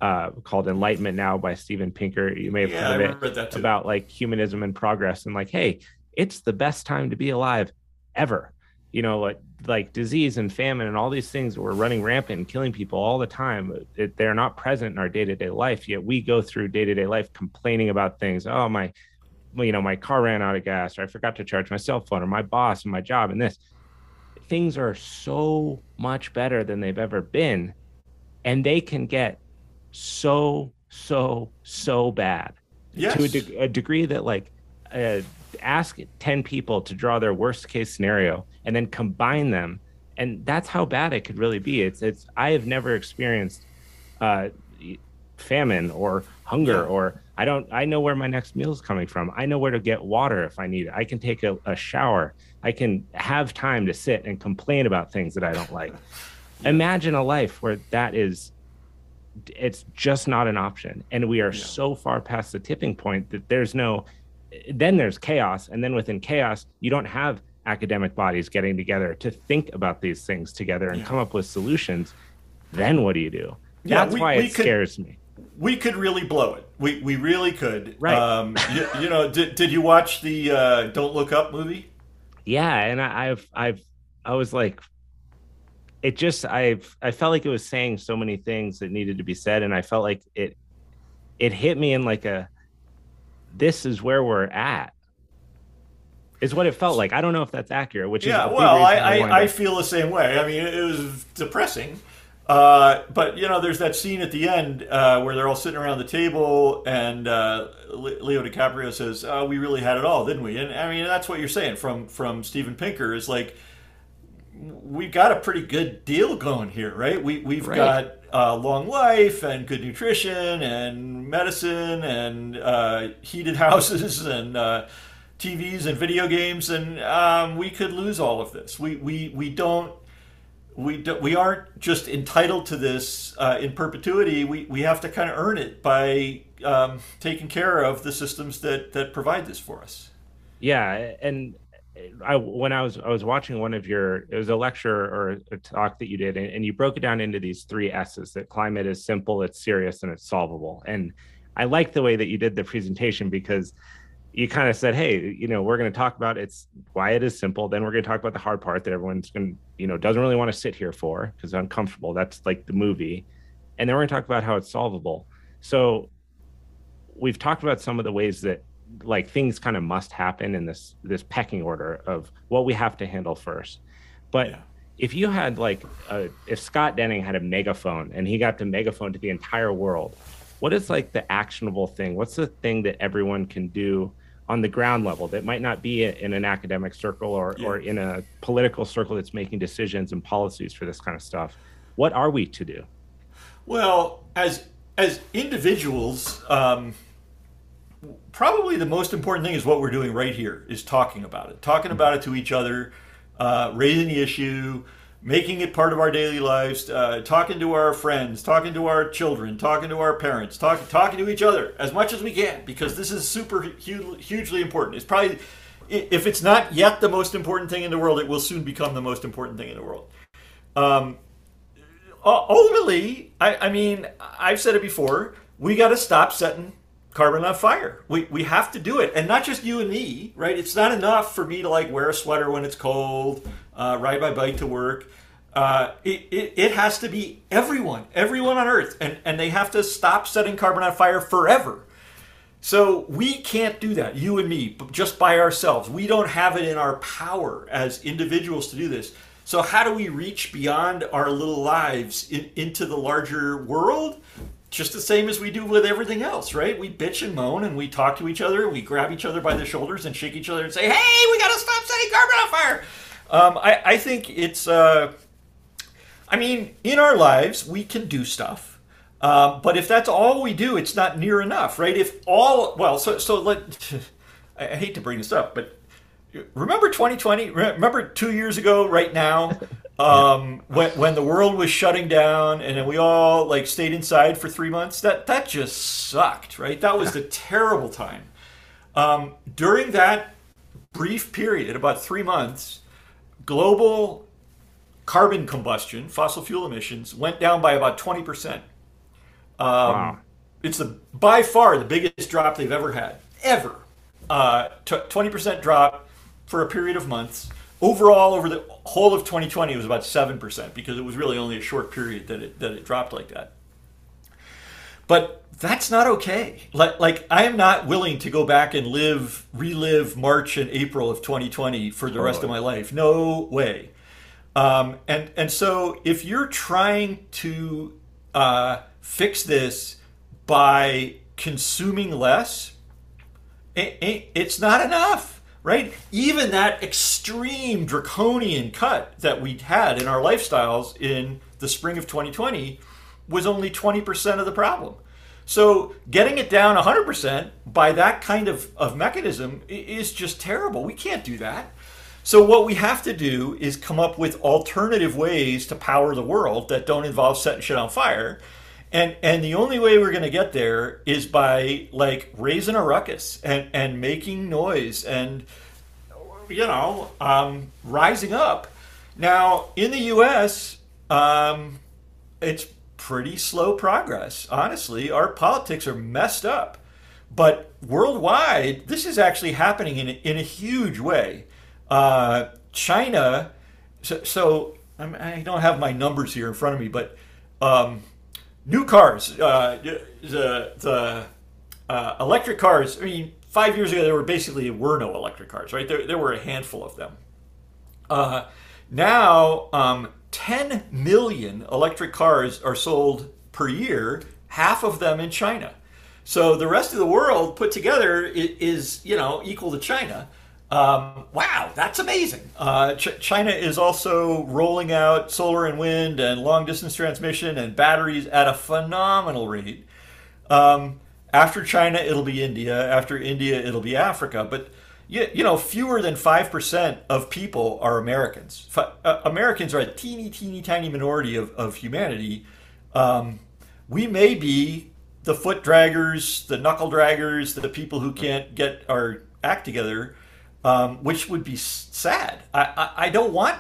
called Enlightenment Now by Steven Pinker. You may have heard of it. I read that too. About like humanism and progress and like, hey, it's the best time to be alive ever, you know, like disease and famine and all these things that were running rampant and killing people all the time. They're not present in our day-to-day life, yet we go through day-to-day life complaining about things. Oh, my car ran out of gas, or I forgot to charge my cell phone, or my boss and my job and this. Things are so much better than they've ever been, and they can get so bad. Yes. To a degree that like ask 10 people to draw their worst case scenario and then combine them, and that's how bad it could really be. It's I have never experienced famine or hunger, or I know where my next meal is coming from. I know where to get water if I need it. I can take a shower. I can have time to sit and complain about things that I don't like. Imagine a life where that is, it's just not an option, and we are so far past the tipping point that then there's chaos. And then within chaos, you don't have academic bodies getting together to think about these things together and come up with solutions. Then what do you do? That's why it scares me. We could really blow it. We really could. Right. Did you watch the Don't Look Up movie? Yeah. And I was like, it just, I felt like it was saying so many things that needed to be said. And I felt like it hit me in like this is where we're at, is what it felt like. I don't know if that's accurate, which is... Yeah, well, I feel the same way. I mean, it was depressing. But, you know, there's that scene at the end where they're all sitting around the table and Leo DiCaprio says, oh, we really had it all, didn't we? And, I mean, that's what you're saying from Steven Pinker is like, we've got a pretty good deal going here, right? We've got long life and good nutrition and medicine and heated houses and TVs and video games, and we could lose all of this. We aren't just entitled to this in perpetuity. We have to kind of earn it by taking care of the systems that provide this for us. Yeah, and when I was watching one of it was a lecture or a talk that you did, and you broke it down into these 3 S's, that climate is simple, it's serious, and it's solvable. And I like the way that you did the presentation, because you kind of said, hey, you know, we're going to talk about why it is simple. Then we're going to talk about the hard part that everyone's going to, you know, doesn't really want to sit here for because it's uncomfortable. That's like the movie. And then we're going to talk about how it's solvable. So we've talked about some of the ways that like things kind of must happen in this pecking order of what we have to handle first. But if you had like, if Scott Denning had a megaphone and he got the megaphone to the entire world, what is like the actionable thing? What's the thing that everyone can do on the ground level that might not be in an academic circle or in a political circle that's making decisions and policies for this kind of stuff? What are we to do? Well, as individuals, probably the most important thing is what we're doing right here is talking about it to each other, raising the issue, making it part of our daily lives, talking to our friends, talking to our children, talking to our parents, talking to each other as much as we can, because this is super hugely important. It's probably if it's not yet the most important thing in the world, it will soon become the most important thing in the world. Ultimately, I mean, I've said it before, we got to stop setting carbon on fire. We have to do it. And not just you and me, right? It's not enough for me to like wear a sweater when it's cold, ride my bike to work. It has to be everyone on Earth. And they have to stop setting carbon on fire forever. So we can't do that, you and me, just by ourselves. We don't have it in our power as individuals to do this. So how do we reach beyond our little lives into the larger world? Just the same as we do with everything else, right? We bitch and moan and we talk to each other. We grab each other by the shoulders and shake each other and say, hey, we got to stop setting carbon on fire. I think it's, I mean, in our lives, we can do stuff. But if that's all we do, it's not near enough, right? If all, well, I hate to bring this up, but remember 2020? Remember 2 years ago right now when the world was shutting down and then we all like stayed inside for 3 months? That just sucked, right? That was the terrible time. During that brief period, about 3 months, global carbon combustion, fossil fuel emissions, went down by about 20%. Wow. It's by far the biggest drop they've ever had, ever. 20% drop for a period of months. Overall, over the whole of 2020, it was about 7% because it was really only a short period that it dropped like that. But that's not okay. Like I am not willing to go back and relive March and April of 2020 for the rest of my life. No way. And so if you're trying to fix this by consuming less, it's not enough, right? Even that extreme draconian cut that we had in our lifestyles in the spring of 2020 was only 20% of the problem. So getting it down 100% by that kind of mechanism is just terrible. We can't do that. So what we have to do is come up with alternative ways to power the world that don't involve setting shit on fire. And the only way we're going to get there is by like raising a ruckus and making noise and, you know, rising up. Now, in the U.S., it's pretty slow progress. Honestly, our politics are messed up. But worldwide, this is actually happening in a huge way. China. So I don't have my numbers here in front of me, but new cars, the electric cars. I mean, 5 years ago there were no electric cars, right? There were a handful of them. Now, 10 million electric cars are sold per year, half of them in China. So the rest of the world put together is equal to China. Wow, that's amazing. China is also rolling out solar and wind and long-distance transmission and batteries at a phenomenal rate. After China, it'll be India. After India, it'll be Africa. But, fewer than 5% of people are Americans. Americans are a teeny, tiny minority of humanity. We may be the foot draggers, the knuckle draggers, the people who can't get our act together, which would be sad. I don't want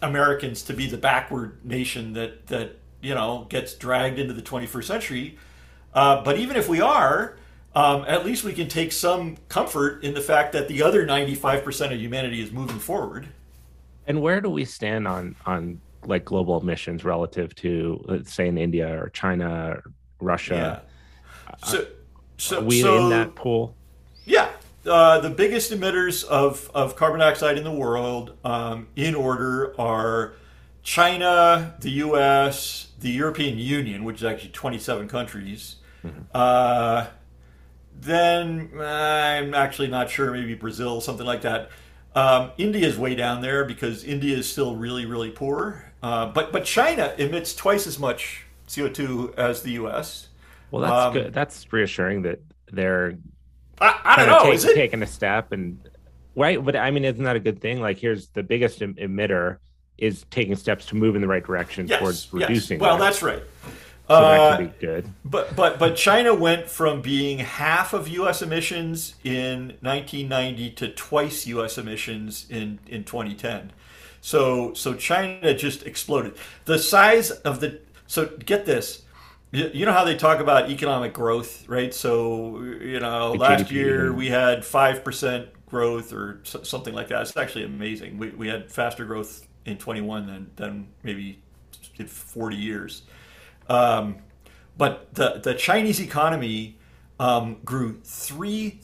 Americans to be the backward nation that gets dragged into the 21st century. But even if we are, at least we can take some comfort in the fact that the other 95% of humanity is moving forward. And where do we stand on like global emissions relative to, let's say, in India or China or Russia? Yeah. Are we in that pool? Yeah. The biggest emitters of carbon dioxide in the world, in order, are China, the U.S., the European Union, which is actually 27 countries. Mm-hmm. Then I'm actually not sure, maybe Brazil, something like that. India is way down there because India is still really, really poor. But China emits twice as much CO2 as the U.S. Well, that's good. That's reassuring that they're... I don't know. Is it taking a step and right? But I mean, isn't that a good thing? Like, here's the biggest emitter is taking steps to move in the right direction towards reducing. Well, that's right. So that could be good. But China went from being half of U.S. emissions in 1990 to twice U.S. emissions in 2010. So China just exploded. The size of the so get this. You know how they talk about economic growth, right? So, you know, last year we had 5% growth or something like that. It's actually amazing. We had faster growth in 21 than maybe in 40 years. But the Chinese economy grew 3,000%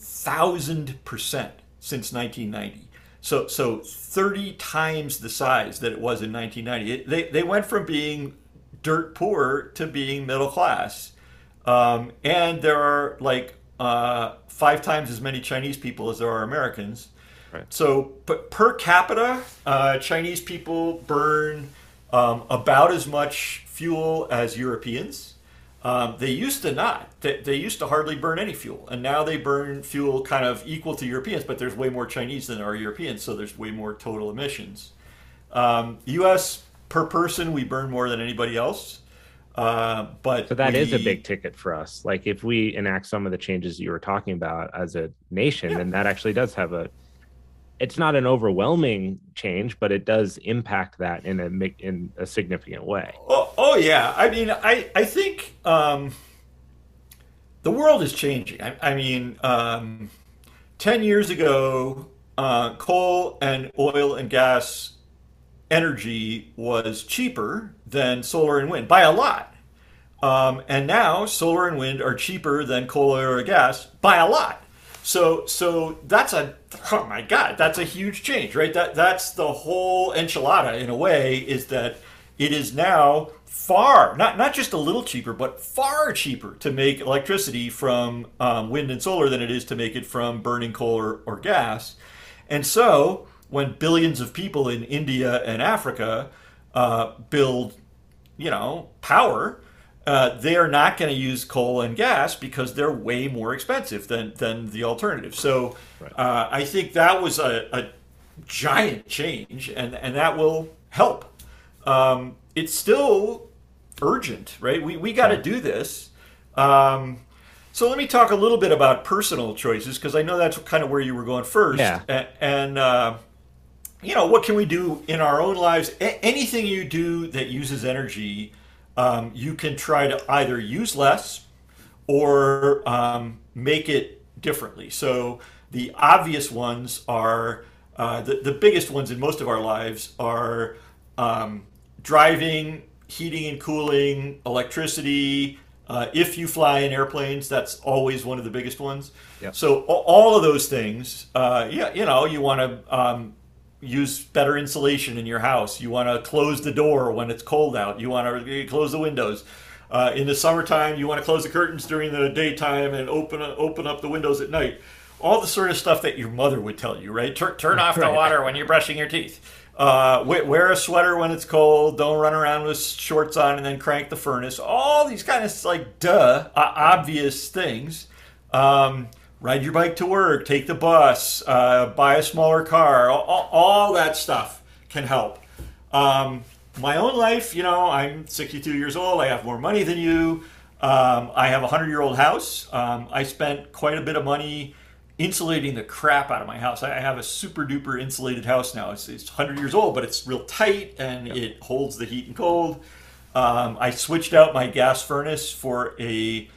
since 1990. So 30 times the size that it was in 1990. They went from being dirt poor to being middle class, and there are like 5 times as many Chinese people as there are Americans. Right. So, but per capita, Chinese people burn about as much fuel as Europeans. They used to not. They used to hardly burn any fuel, and now they burn fuel kind of equal to Europeans. But there's way more Chinese than there are Europeans, so there's way more total emissions. U.S. per person, we burn more than anybody else. But so that is a big ticket for us. Like if we enact some of the changes you were talking about as a nation, then that actually does have it's not an overwhelming change, but it does impact that in a significant way. Oh yeah. I mean, I think the world is changing. I mean, 10 years ago, coal and oil and gas energy was cheaper than solar and wind by a lot. And now solar and wind are cheaper than coal, oil, or gas by a lot. So that's oh my God, that's a huge change, right? That's the whole enchilada in a way, is that it is now far, not just a little cheaper, but far cheaper to make electricity from wind and solar than it is to make it from burning coal or gas. And so when billions of people in India and Africa build, power, they are not going to use coal and gas because they're way more expensive than the alternative. So I think that was a giant change, and that will help. It's still urgent, right? We got to do this. So let me talk a little bit about personal choices, because I know that's kind of where you were going first. Yeah. And what can we do in our own lives? Anything you do that uses energy, you can try to either use less or make it differently. So the obvious ones are, the biggest ones in most of our lives are driving, heating and cooling, electricity. If you fly in airplanes, that's always one of the biggest ones. Yep. So all of those things, you want to use better insulation in your house. You want to close the door when it's cold out. You want to close the windows. In the summertime, you want to close the curtains during the daytime and open up the windows at night. All the sort of stuff that your mother would tell you, right? Turn off the water when you're brushing your teeth. Wear a sweater when it's cold. Don't run around with shorts on and then crank the furnace. All these kind of obvious things. Ride your bike to work. Take the bus. Buy a smaller car. All that stuff can help. My own life, I'm 62 years old. I have more money than you. I have a 100-year-old house. I spent quite a bit of money insulating the crap out of my house. I have a super duper insulated house now. It's 100 years old, but it's real tight and it holds the heat and cold. I switched out my gas furnace for a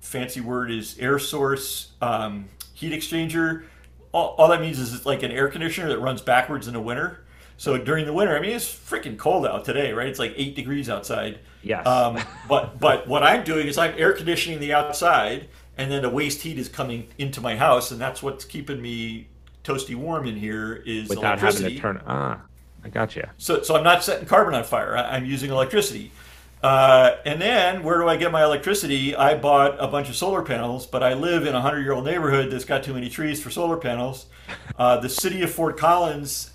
fancy word is air source heat exchanger. All that means is it's like an air conditioner that runs backwards in the winter. So during the winter, it's freaking cold out today, right? It's like 8 degrees outside. Yes. But what I'm doing is I'm air conditioning the outside, and then the waste heat is coming into my house, and that's what's keeping me toasty warm in here is without electricity. Having to turn on. I got you. So I'm not setting carbon on fire. I'm using electricity. And then where do I get my electricity? I bought a bunch of solar panels, but I live in a 100-year-old neighborhood that's got too many trees for solar panels. The city of Fort Collins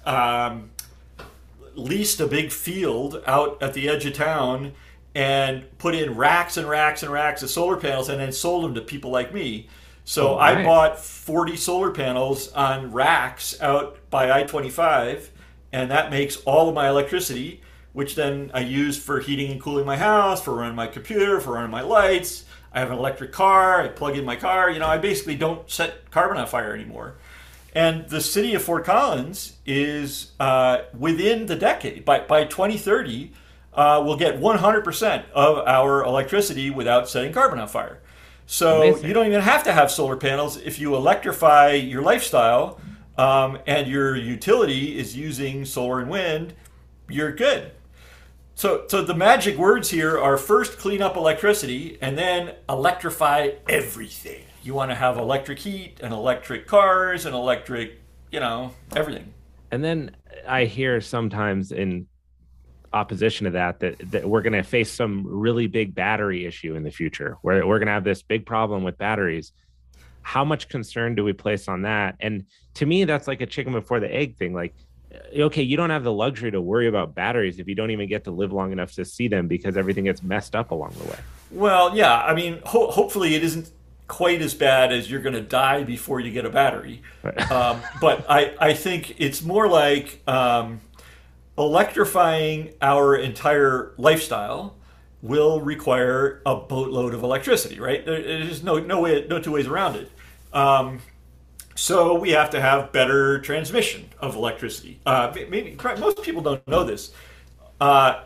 leased a big field out at the edge of town and put in racks and racks and racks of solar panels and then sold them to people like me. So I bought 40 solar panels on racks out by I-25, and that makes all of my electricity. which then I use for heating and cooling my house, for running my computer, for running my lights. I have an electric car. I plug in my car. You know, I basically don't set carbon on fire anymore. And the city of Fort Collins is within the decade. By 2030, we'll get 100% of our electricity without setting carbon on fire. So amazing. You don't even have to have solar panels if you electrify your lifestyle and your utility is using solar and wind, you're good. So the magic words here are first clean up electricity and then electrify everything. You want to have electric heat and electric cars and electric, you know, everything. And then I hear sometimes in opposition to that we're going to face some really big battery issue in the future where we're going to have this big problem with batteries. How much concern do we place on that? And to me, that's like a chicken before the egg thing. Like, okay, you don't have the luxury to worry about batteries if you don't even get to live long enough to see them because everything gets messed up along the way. Well, yeah, I mean, hopefully it isn't quite as bad as you're going to die before you get a battery. Right. But I think it's more like electrifying our entire lifestyle will require a boatload of electricity, right? There's no two ways around it. So we have to have better transmission of electricity. Maybe most people don't know this. Our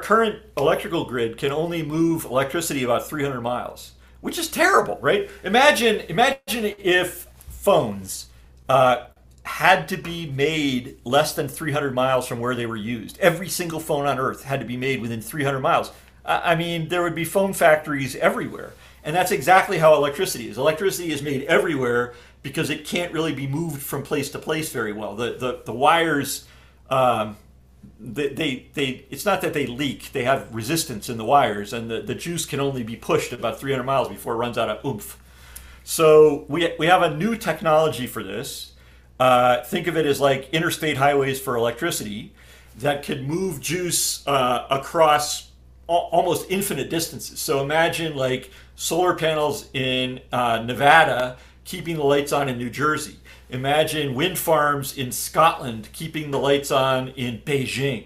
current electrical grid can only move electricity about 300 miles, which is terrible, right? Imagine if phones had to be made less than 300 miles from where they were used. Every single phone on Earth had to be made within 300 miles. I mean, there would be phone factories everywhere. And that's exactly how electricity is. Electricity is made everywhere because it can't really be moved from place to place very well. The wires, it's not that they leak. They have resistance in the wires, and the juice can only be pushed about 300 miles before it runs out of oomph. So we have a new technology for this. Think of it as like interstate highways for electricity that could move juice across almost infinite distances. So imagine like solar panels in Nevada keeping the lights on in New Jersey. Imagine wind farms in Scotland keeping the lights on in Beijing.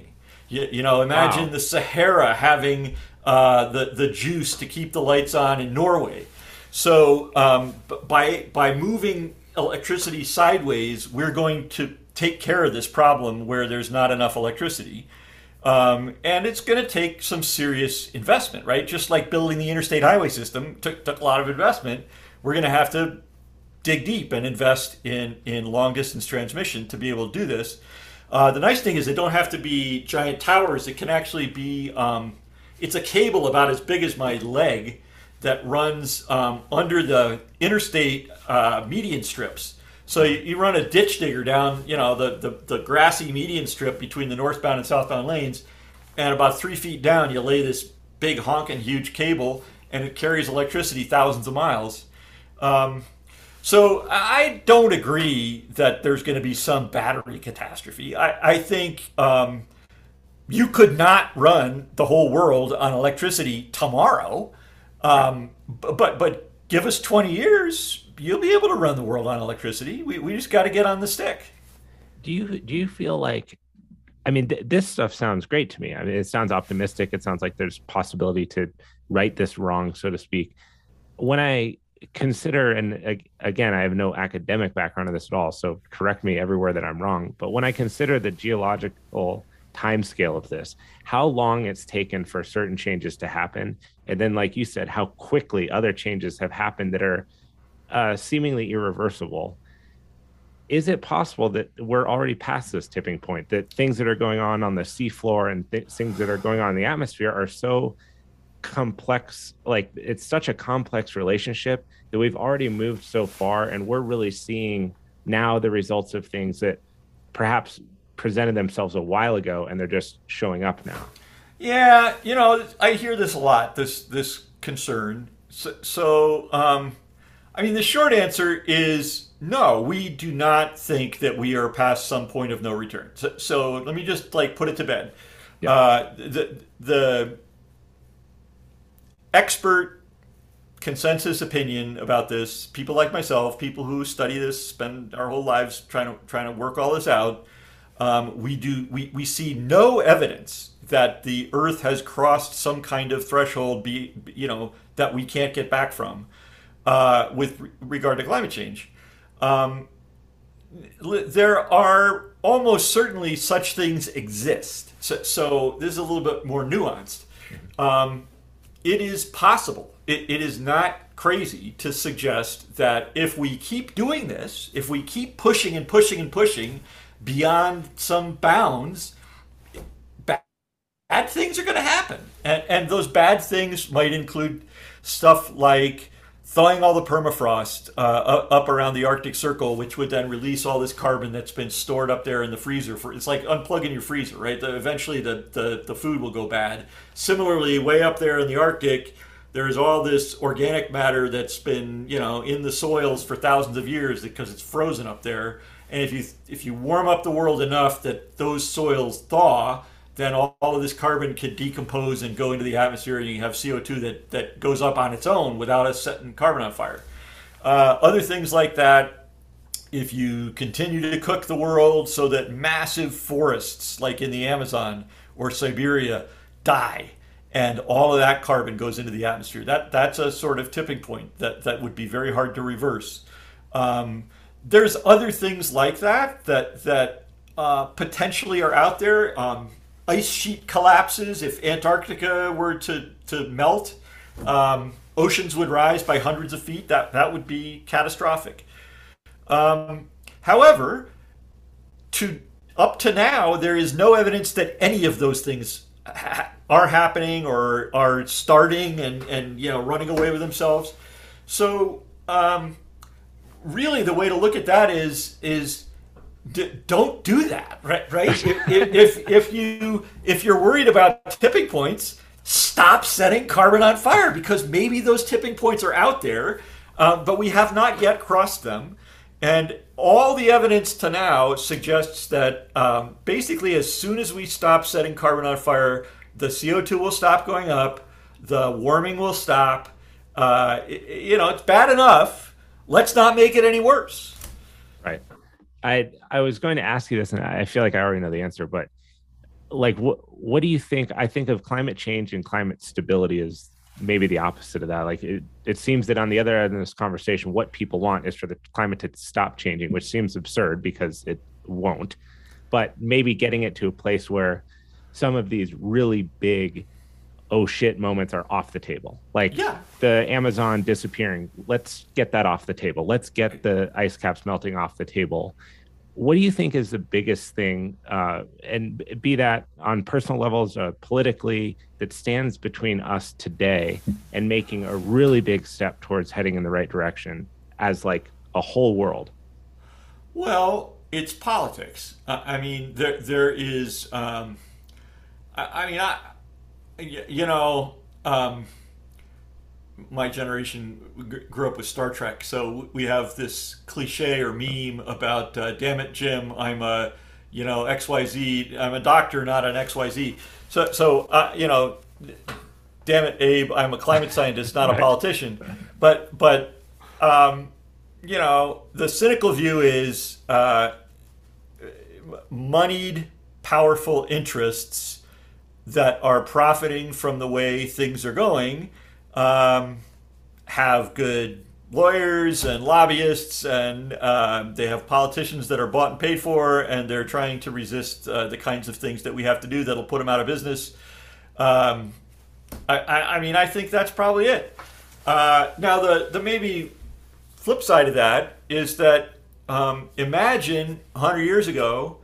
You know, imagine wow. The Sahara having the juice to keep the lights on in Norway. So by moving electricity sideways, we're going to take care of this problem where there's not enough electricity. And it's going to take some serious investment, right? Just like building the interstate highway system took a lot of investment. We're going to have to dig deep and invest in long distance transmission to be able to do this. The nice thing is they don't have to be giant towers. It can actually be, it's a cable about as big as my leg that runs under the interstate median strips. So you run a ditch digger down, you know, the grassy median strip between the northbound and southbound lanes, and about 3 feet down, you lay this big honking huge cable, and it carries electricity thousands of miles. So I don't agree that there's going to be some battery catastrophe. I think you could not run the whole world on electricity tomorrow. But give us 20 years, you'll be able to run the world on electricity. We just got to get on the stick. Do you feel like, I mean, this stuff sounds great to me. I mean, it sounds optimistic. It sounds like there's possibility to right this wrong, so to speak. When I consider, and again, I have no academic background on this at all, so correct me everywhere that I'm wrong. But when I consider the geological timescale of this, how long it's taken for certain changes to happen, and then, like you said, how quickly other changes have happened that are seemingly irreversible. Is it possible that we're already past this tipping point, that things that are going on the seafloor and things that are going on in the atmosphere are so complex, like it's such a complex relationship that we've already moved so far, and we're really seeing now the results of things that perhaps presented themselves a while ago, and they're just showing up now? Yeah, you know, I hear this a lot, this concern. So I mean, the short answer is no, we do not think that we are past some point of no return. So let me just like put it to bed. Yeah. The expert consensus opinion about this, people like myself, people who study this, spend our whole lives trying to work all this out, we see no evidence that the Earth has crossed some kind of threshold, that we can't get back from with regard to climate change. There are almost certainly such things exist. So this is a little bit more nuanced. It is possible. It is not crazy to suggest that if we keep doing this, if we keep pushing and pushing and pushing beyond some bounds, bad things are going to happen. And those bad things might include stuff like thawing all the permafrost up around the Arctic Circle, which would then release all this carbon that's been stored up there in the freezer. It's like unplugging your freezer, right? Eventually the food will go bad. Similarly, way up there in the Arctic, there's all this organic matter that's been, in the soils for thousands of years because it's frozen up there. And if you warm up the world enough that those soils thaw, then all of this carbon could decompose and go into the atmosphere, and you have CO2 that goes up on its own without us setting carbon on fire. Other things like that, if you continue to cook the world so that massive forests like in the Amazon or Siberia die, and all of that carbon goes into the atmosphere, that's a sort of tipping point that would be very hard to reverse. There's other things like that potentially are out there. Ice sheet collapses. If Antarctica were to melt, oceans would rise by hundreds of feet. That would be catastrophic. However, up to now, there is no evidence that any of those things are happening or are starting and running away with themselves. So really the way to look at that is don't do that, right? If you're worried about tipping points, stop setting carbon on fire, because maybe those tipping points are out there, but we have not yet crossed them. And all the evidence to now suggests that basically as soon as we stop setting carbon on fire, the CO2 will stop going up, the warming will stop. It's bad enough. Let's not make it any worse. Right. I was going to ask you this, and I feel like I already know the answer, but like, what do you think? I think of climate change and climate stability as maybe the opposite of that. Like it seems that on the other end of this conversation, what people want is for the climate to stop changing, which seems absurd because it won't, but maybe getting it to a place where some of these really big, oh shit moments are off the table. Like the Amazon disappearing. Let's get that off the table. Let's get the ice caps melting off the table. What do you think is the biggest thing, and be that on personal levels, politically, that stands between us today and making a really big step towards heading in the right direction as like a whole world? Well, it's politics. My generation grew up with Star Trek, so we have this cliche or meme about, damn it, Jim, I'm a, XYZ, I'm a doctor, not an XYZ. So, damn it, Abe, I'm a climate scientist, not a politician. But the cynical view is moneyed, powerful interests that are profiting from the way things are going, have good lawyers and lobbyists, and they have politicians that are bought and paid for, and they're trying to resist the kinds of things that we have to do that'll put them out of business. I think that's probably it. Now, the maybe flip side of that is that imagine 100 years ago,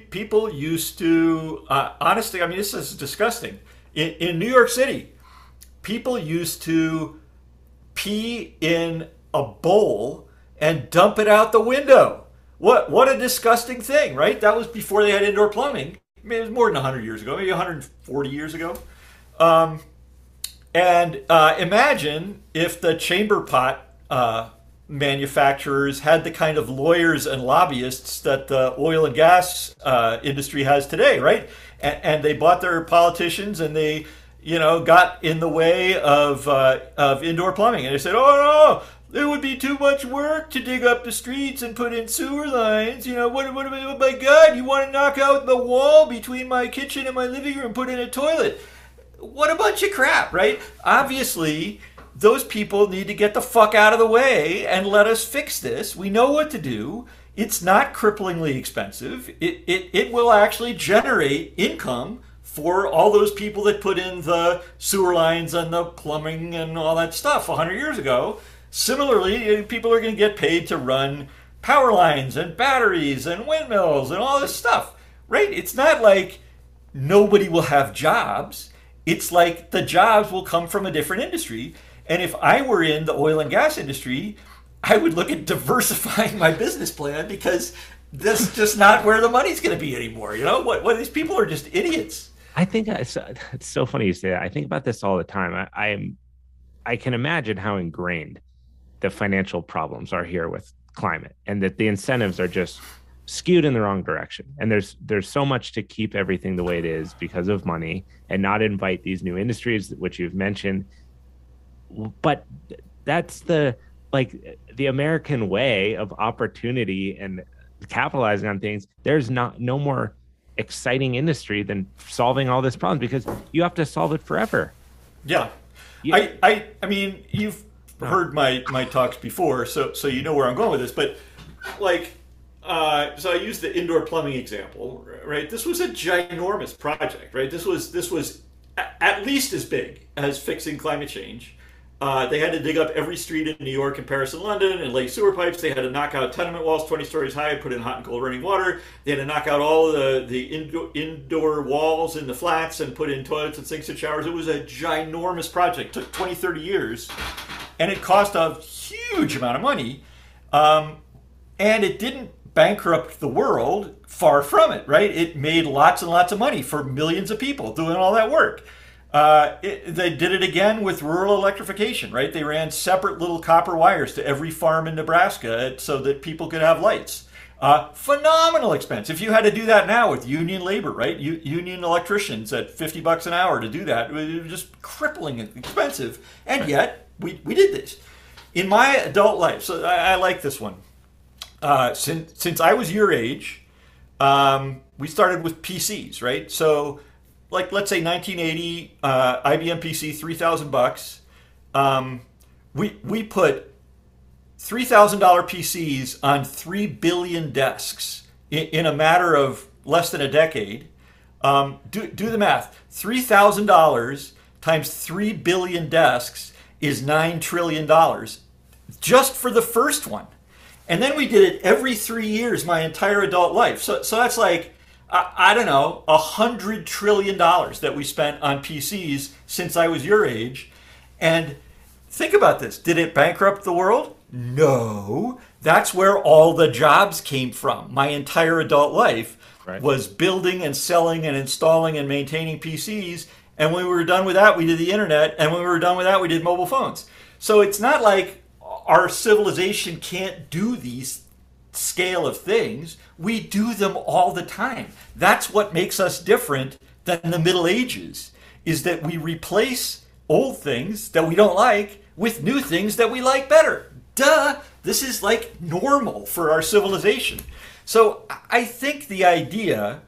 people used to, honestly, I mean, this is disgusting. In New York City, people used to pee in a bowl and dump it out the window. What a disgusting thing, right? That was before they had indoor plumbing. I mean, it was more than 100 years ago, maybe 140 years ago. Imagine if the chamber pot manufacturers had the kind of lawyers and lobbyists that the oil and gas industry has today, right? And they bought their politicians, and they you know, got in the way of indoor plumbing. And they said, oh, no, it would be too much work to dig up the streets and put in sewer lines. You know, what oh my God, you want to knock out the wall between my kitchen and my living room and put in a toilet? What a bunch of crap, right? Obviously, those people need to get the fuck out of the way and let us fix this. We know what to do. It's not cripplingly expensive. It will actually generate income for all those people that put in the sewer lines and the plumbing and all that stuff 100 years ago. Similarly, people are going to get paid to run power lines and batteries and windmills and all this stuff, right? It's not like nobody will have jobs. It's like the jobs will come from a different industry. And if I were in the oil and gas industry, I would look at diversifying my business plan, because that's just not where the money's going to be anymore. You know, what these people are just idiots. I think it's so funny you say that. I think about this all the time. I can imagine how ingrained the financial problems are here with climate, and that the incentives are just skewed in the wrong direction. And there's so much to keep everything the way it is because of money, and not invite these new industries, which you've mentioned. But that's the American way of opportunity and capitalizing on things. There's no more exciting industry than solving all this problem, because you have to solve it forever. Yeah. I mean, you've heard my talks before, so you know where I'm going with this, but like, so I used the indoor plumbing example, right? This was a ginormous project, right? This was at least as big as fixing climate change. They had to dig up every street in New York and Paris and London and lay sewer pipes. They had to knock out tenement walls 20 stories high and put in hot and cold running water. They had to knock out all the indoor walls in the flats and put in toilets and sinks and showers. It was a ginormous project. It took 20, 30 years, and it cost a huge amount of money. And it didn't bankrupt the world. Far from it, right? It made lots and lots of money for millions of people doing all that work. They did it again with rural electrification, right? They ran separate little copper wires to every farm in Nebraska so that people could have lights. Phenomenal expense. If you had to do that now with union labor, right? Union electricians at $50 an hour to do that, it was just crippling and expensive. And yet we did this. In my adult life, so I like this one. Since I was your age, we started with PCs, right? So, like, let's say 1980, IBM PC, $3,000. We put $3,000 PCs on 3 billion desks in a matter of less than a decade. Do the math. $3,000 times 3 billion desks is $9 trillion just for the first one. And then we did it every 3 years my entire adult life. So that's like, I don't know, $100 trillion that we spent on PCs since I was your age. And think about this. Did it bankrupt the world? No. That's where all the jobs came from. My entire adult life was building and selling and installing and maintaining PCs. And when we were done with that, we did the internet. And when we were done with that, we did mobile phones. So it's not like our civilization can't do these scale of things. We do them all the time. That's what makes us different than the Middle Ages, is that we replace old things that we don't like with new things that we like better. Duh, this is like normal for our civilization. So I think the idea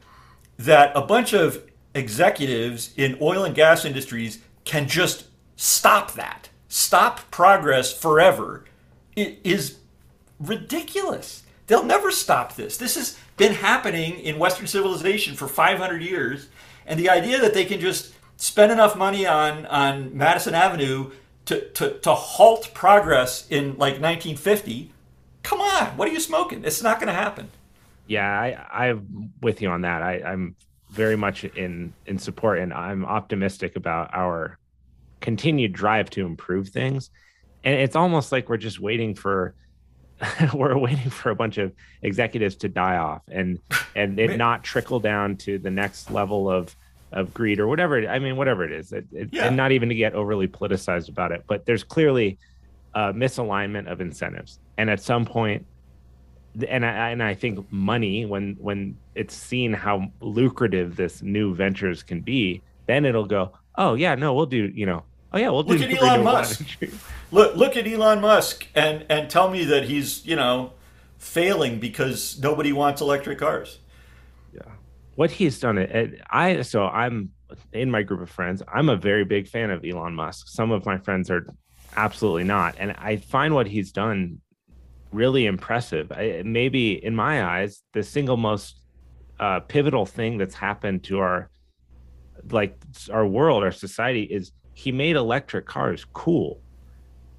that a bunch of executives in oil and gas industries can just stop that, stop progress forever, is ridiculous. They'll never stop this. This has been happening in Western civilization for 500 years. And the idea that they can just spend enough money on Madison Avenue to halt progress in like 1950, come on, what are you smoking? It's not going to happen. Yeah, I'm with you on that. I'm very much in support, and I'm optimistic about our continued drive to improve things. And it's almost like we're just waiting for a bunch of executives to die off and it not trickle down to the next level of greed or whatever. I mean, whatever it is, and not even to get overly politicized about it, but there's clearly a misalignment of incentives. And at some point, and I think money, when it's seen how lucrative this new ventures can be, then it'll go, oh yeah, no, we'll do, you know, oh yeah, we'll do. Look at Elon Musk. Look at Elon Musk and tell me that he's, you know, failing because nobody wants electric cars. Yeah, what he's done. I'm in my group of friends. I'm a very big fan of Elon Musk. Some of my friends are absolutely not, and I find what he's done really impressive. Maybe in my eyes, the single most pivotal thing that's happened to our world, our society, is he made electric cars cool.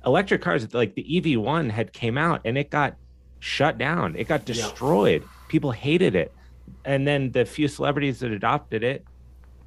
Electric cars, like the EV1 had came out and it got shut down. It got destroyed. Yeah. People hated it. And then the few celebrities that adopted it,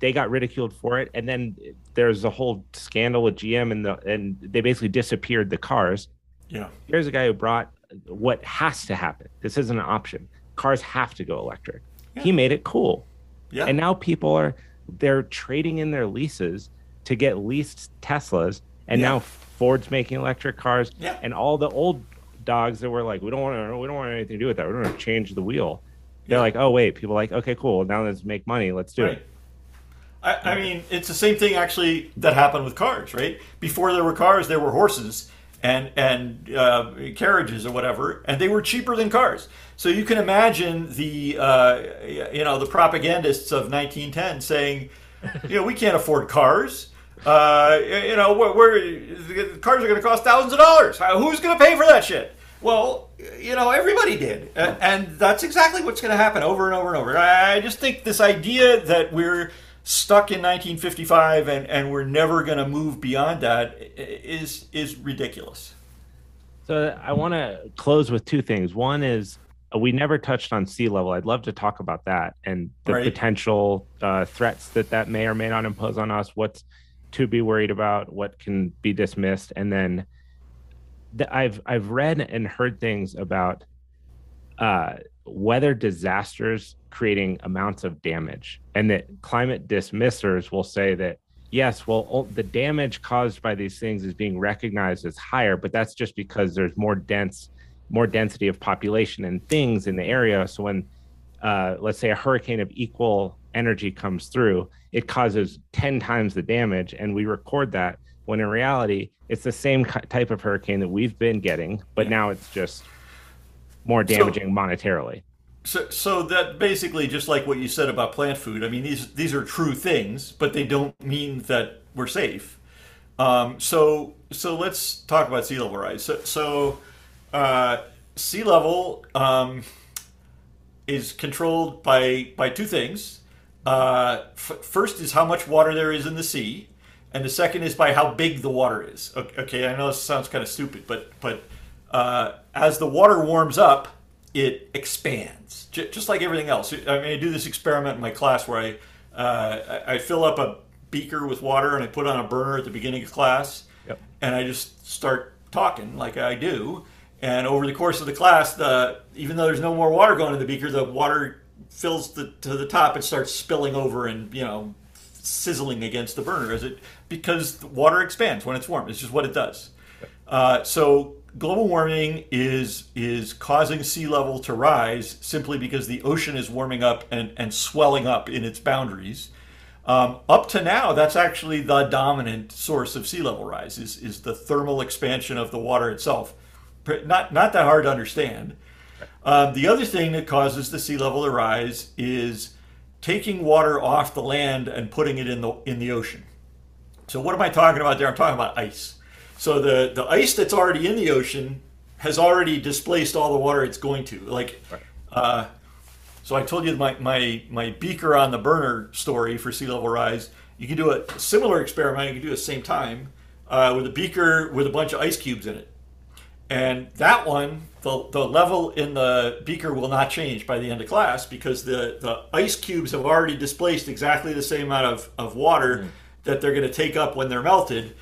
they got ridiculed for it. And then there's a whole scandal with GM and they basically disappeared the cars. Yeah. Here's a guy who brought what has to happen. This isn't an option. Cars have to go electric. Yeah. He made it cool. Yeah. And now people they're trading in their leases to get leased Teslas. And now Ford's making electric cars. Yeah. And all the old dogs that were like, we don't want anything to do with that. We don't want to change the wheel. They're like, oh wait, people are like, okay, cool. Now let's make money. Let's do it. I mean, it's the same thing actually that happened with cars, right? Before there were cars, there were horses and carriages or whatever, and they were cheaper than cars. So you can imagine the propagandists of 1910 saying, you know, we can't afford cars. You know, the cars are going to cost thousands of dollars. Who's going to pay for that shit? Well, you know, everybody did. And that's exactly what's going to happen over and over and over. I just think this idea that we're stuck in 1955 and we're never going to move beyond that is ridiculous. So I want to close with two things. One is we never touched on sea level. I'd love to talk about that and the potential threats that may or may not impose on us, what's to be worried about, what can be dismissed. And then I've read and heard things about weather disasters creating amounts of damage, and that climate dismissers will say that, yes, well, the damage caused by these things is being recognized as higher, but that's just because there's more density of population and things in the area. So when, let's say, a hurricane of equal energy comes through, it causes 10 times the damage, and we record that, when in reality, it's the same type of hurricane that we've been getting, but now it's just more damaging monetarily. So that basically, just like what you said about plant food, I mean, these are true things, but they don't mean that we're safe. So let's talk about sea level rise. So sea level is controlled by two things. First is how much water there is in the sea, and the second is by how big the water is. Okay, I know this sounds kind of stupid, but as the water warms up, it expands, just like everything else. I mean, I do this experiment in my class where I fill up a beaker with water and I put on a burner at the beginning of class, and I just start talking like I do. And over the course of the class, even though there's no more water going in the beaker, the water fills to the top and starts spilling over and, you know, sizzling against the burner because the water expands when it's warm. It's just what it does. So global warming is causing sea level to rise simply because the ocean is warming up and swelling up in its boundaries. Up to now, that's actually the dominant source of sea level rise is the thermal expansion of the water itself. Not that hard to understand. The other thing that causes the sea level to rise is taking water off the land and putting it in the ocean. So what am I talking about there? I'm talking about ice. So the ice that's already in the ocean has already displaced all the water it's going to. So I told you my beaker on the burner story for sea level rise. You can do a similar experiment. You can do it at the same time with a beaker with a bunch of ice cubes in it. And that one, the level in the beaker will not change by the end of class because the ice cubes have already displaced exactly the same amount of water that they're going to take up when they're melted.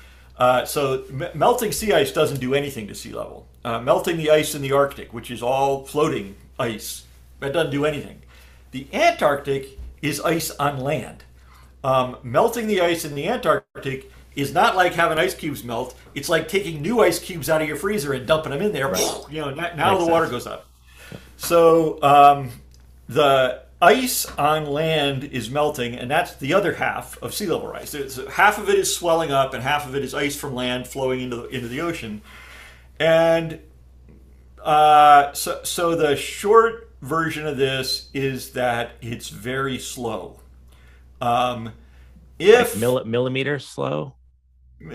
So melting sea ice doesn't do anything to sea level. Melting the ice in the Arctic, which is all floating ice, that doesn't do anything. The Antarctic is ice on land. Melting the ice in the Antarctic is not like having ice cubes melt. It's like taking new ice cubes out of your freezer and dumping them in there. Right. You know, now the water goes up. So ice on land is melting, and that's the other half of sea level rise. Half of it is swelling up, and half of it is ice from land flowing into the ocean. And so the short version of this is that it's very slow. If like millimeters slow,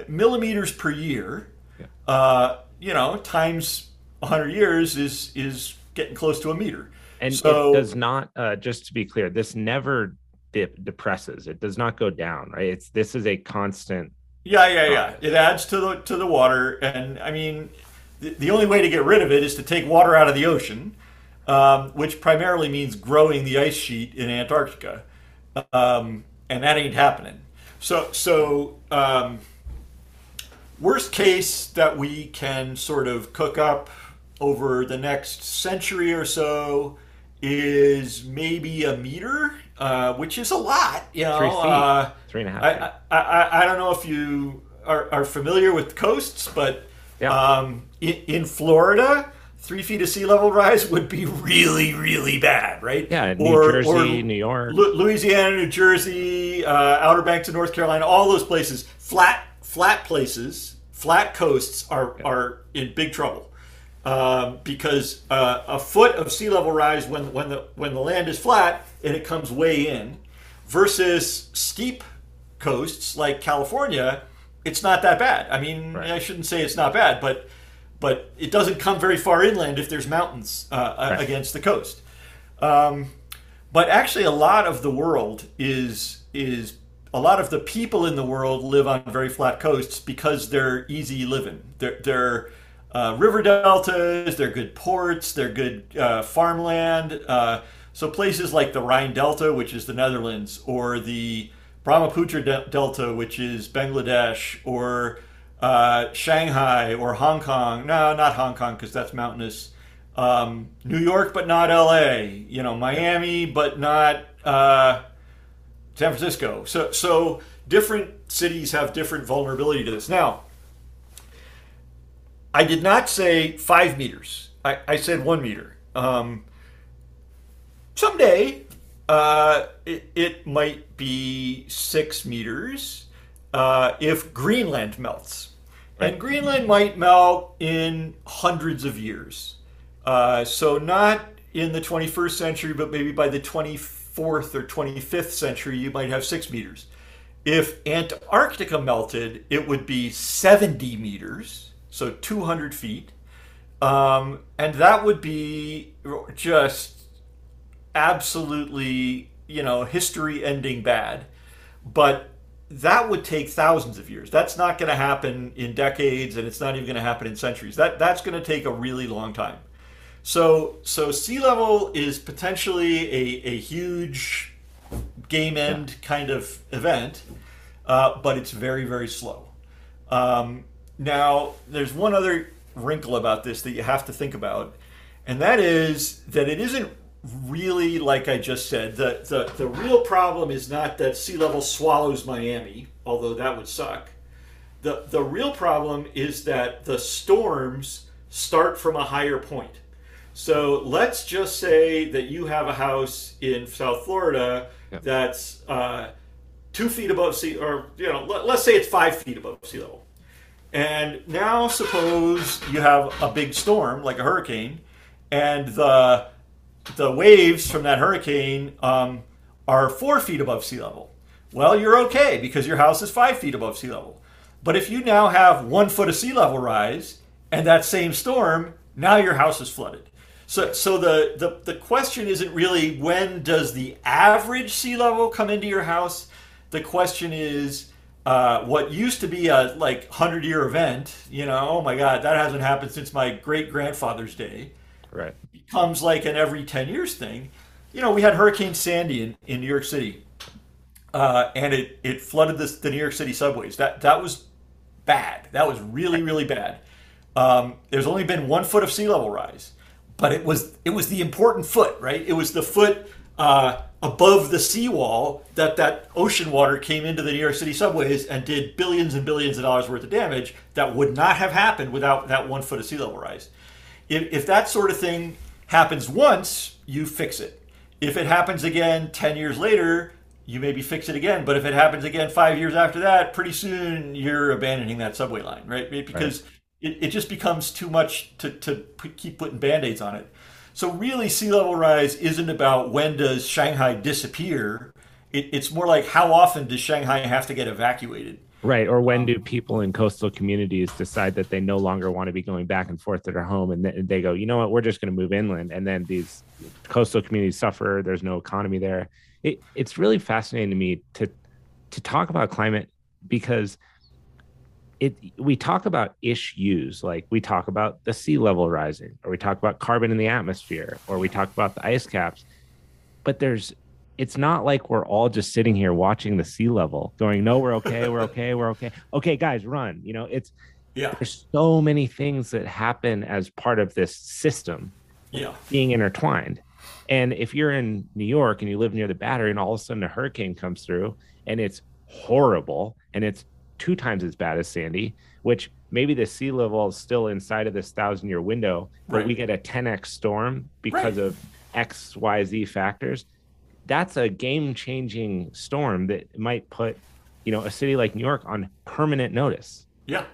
millimeters per year, yeah. Times 100 years is getting close to a meter. And so, it does not, just to be clear, this never depresses. It does not go down, right? This is a constant. Yeah. It adds to the water. And I mean, the only way to get rid of it is to take water out of the ocean, which primarily means growing the ice sheet in Antarctica. And that ain't happening. So, worst case that we can sort of cook up over the next century or so is maybe a meter, which is a lot, 3 feet, 3.5 feet. I don't know if you are familiar with coasts, but yeah. In Florida, 3 feet of sea level rise would be really, really bad, right? Yeah, New Jersey, New York, Louisiana, New Jersey, Outer Banks of North Carolina, all those places, flat places, flat coasts are in big trouble. Because a foot of sea level rise when the land is flat and it comes way in, versus steep coasts like California, it's not that bad. I mean, right. I shouldn't say it's not bad, but it doesn't come very far inland if there's mountains right. against the coast. But actually, a lot of the world is a lot of the people in the world live on very flat coasts because they're easy living. They're river deltas, they're good ports, they're good farmland. So places like the Rhine Delta, which is the Netherlands, or the Brahmaputra Delta, which is Bangladesh, or Shanghai, or Hong Kong. No, not Hong Kong, because that's mountainous. New York, but not L.A. Miami, but not San Francisco. So different cities have different vulnerability to this. Now, I did not say 5 meters. I said 1 meter. Someday, it might be 6 meters if Greenland melts. Right. And Greenland might melt in hundreds of years. So not in the 21st century, but maybe by the 24th or 25th century, you might have 6 meters. If Antarctica melted, it would be 70 meters. So 200 feet. And that would be just absolutely, history-ending bad. But that would take thousands of years. That's not going to happen in decades, and it's not even going to happen in centuries. That's going to take a really long time. So sea level is potentially a huge game end kind of event, but it's very, very slow. Now, there's one other wrinkle about this that you have to think about, and that is that it isn't really like I just said. The real problem is not that sea level swallows Miami, although that would suck. The real problem is that the storms start from a higher point. So let's just say that you have a house in South Florida that's 2 feet above sea, or let's say it's 5 feet above sea level. And now suppose you have a big storm, like a hurricane, and the waves from that hurricane are 4 feet above sea level. Well, you're okay because your house is 5 feet above sea level. But if you now have 1 foot of sea level rise and that same storm, now your house is flooded. So the question isn't really when does the average sea level come into your house. The question is, what used to be a 100-year event, oh my God, that hasn't happened since my great-grandfather's day, right? Becomes like an every 10 years thing. We had Hurricane Sandy in New York City, and it flooded the New York City subways. That was bad. That was really, really bad. There's only been 1 foot of sea level rise, but it was the important foot, right? It was the foot above the seawall that ocean water came into the New York City subways and did billions and billions of dollars worth of damage that would not have happened without that 1 foot of sea level rise. If that sort of thing happens once, you fix it. If it happens again 10 years later, you maybe fix it again. But if it happens again 5 years after that, pretty soon you're abandoning that subway line, right? Because it just becomes too much to keep putting Band-Aids on it. So really, sea level rise isn't about when does Shanghai disappear. It's more like how often does Shanghai have to get evacuated? Right. Or when do people in coastal communities decide that they no longer want to be going back and forth to their home, and they go, you know what, we're just going to move inland. And then these coastal communities suffer. There's no economy there. It's really fascinating to me to talk about climate, because we talk about issues, like we talk about the sea level rising, or we talk about carbon in the atmosphere, or we talk about the ice caps. But it's not like we're all just sitting here watching the sea level going, no, we're okay, we're okay, we're okay. Okay, guys, run. You know, there's so many things that happen as part of this system being intertwined. And if you're in New York and you live near the Battery, and all of a sudden a hurricane comes through and it's horrible and it's 2 times as bad as Sandy, which maybe the sea level is still inside of this 1,000-year window, but we get a 10x storm because of X, Y, Z factors. That's a game-changing storm that might put, a city like New York on permanent notice. Yeah.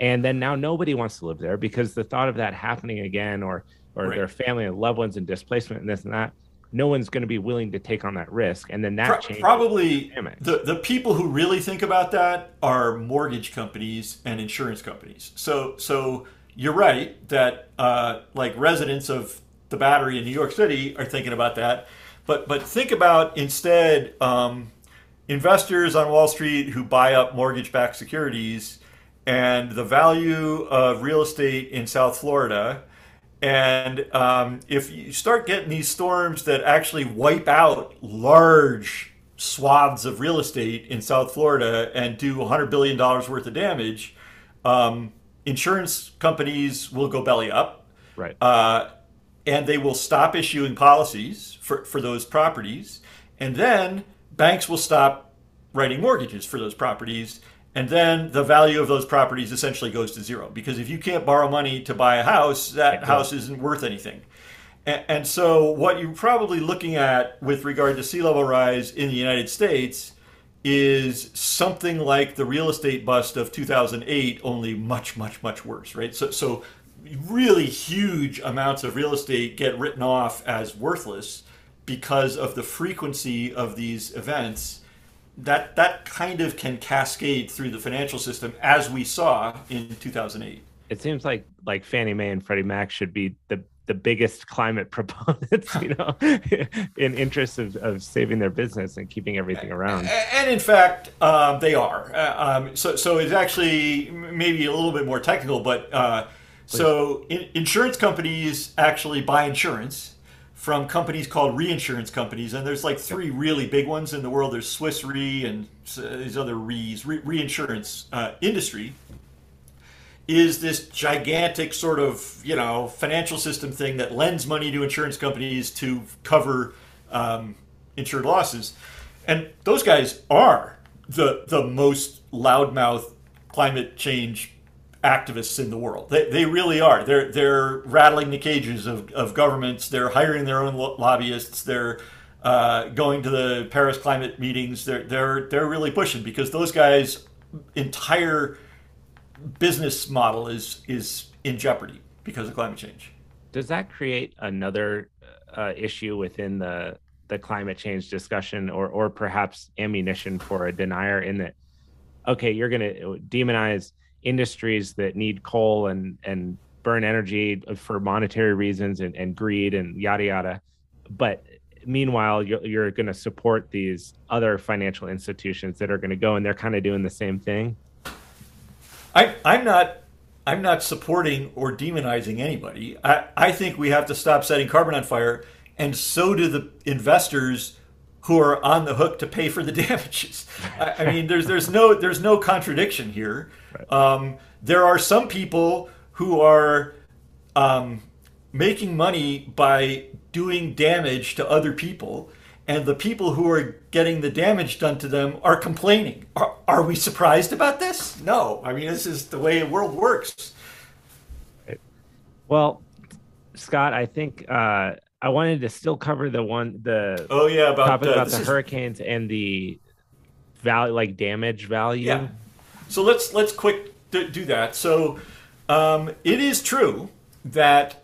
And then now nobody wants to live there, because the thought of that happening again, or their family and loved ones in displacement and this and that, no one's going to be willing to take on that risk. And then that changes. Probably the people who really think about that are mortgage companies and insurance companies. So you're right that like residents of the Battery in New York City are thinking about that. But think about instead investors on Wall Street who buy up mortgage-backed securities, and the value of real estate in South Florida. And if you start getting these storms that actually wipe out large swaths of real estate in South Florida and do $100 billion worth of damage, insurance companies will go belly up. Right. And they will stop issuing policies for those properties. And then banks will stop writing mortgages for those properties. And then the value of those properties essentially goes to zero. Because if you can't borrow money to buy a house, that house isn't worth anything. And so what you're probably looking at with regard to sea level rise in the United States is something like the real estate bust of 2008, only much, much, much worse, right? So really huge amounts of real estate get written off as worthless because of the frequency of these events. That kind of can cascade through the financial system, as we saw in 2008. It seems like Fannie Mae and Freddie Mac should be the biggest climate proponents, in interest of saving their business and keeping everything around. And in fact, they are. So it's actually maybe a little bit more technical, but so insurance companies actually buy insurance from companies called reinsurance companies. And there's like 3 really big ones in the world. There's Swiss Re and these other reinsurance industry is this gigantic sort of, financial system thing that lends money to insurance companies to cover insured losses. And those guys are the most loudmouth climate change activists in the world. They really are. They're rattling the cages of governments. They're hiring their own lobbyists. They're going to the Paris climate meetings. They're really pushing, because those guys' entire business model is in jeopardy because of climate change. Does that create another issue within the climate change discussion, or perhaps ammunition for a denier, in that, okay, you're going to demonize industries that need coal and burn energy for monetary reasons and greed and yada yada, but meanwhile you're going to support these other financial institutions that are going to go, and they're kind of doing the same thing? I'm not supporting or demonizing anybody. I think we have to stop setting carbon on fire, and so do the investors who are on the hook to pay for the damages. I mean, there's no contradiction here. Right. There are some people who are making money by doing damage to other people, and the people who are getting the damage done to them are complaining. Are we surprised about this? No. I mean, this is the way the world works. Right. Well, Scott, I think I wanted to still cover the one, the topic about the hurricanes and the value, like damage value. Yeah. So let's quick do that. So it is true that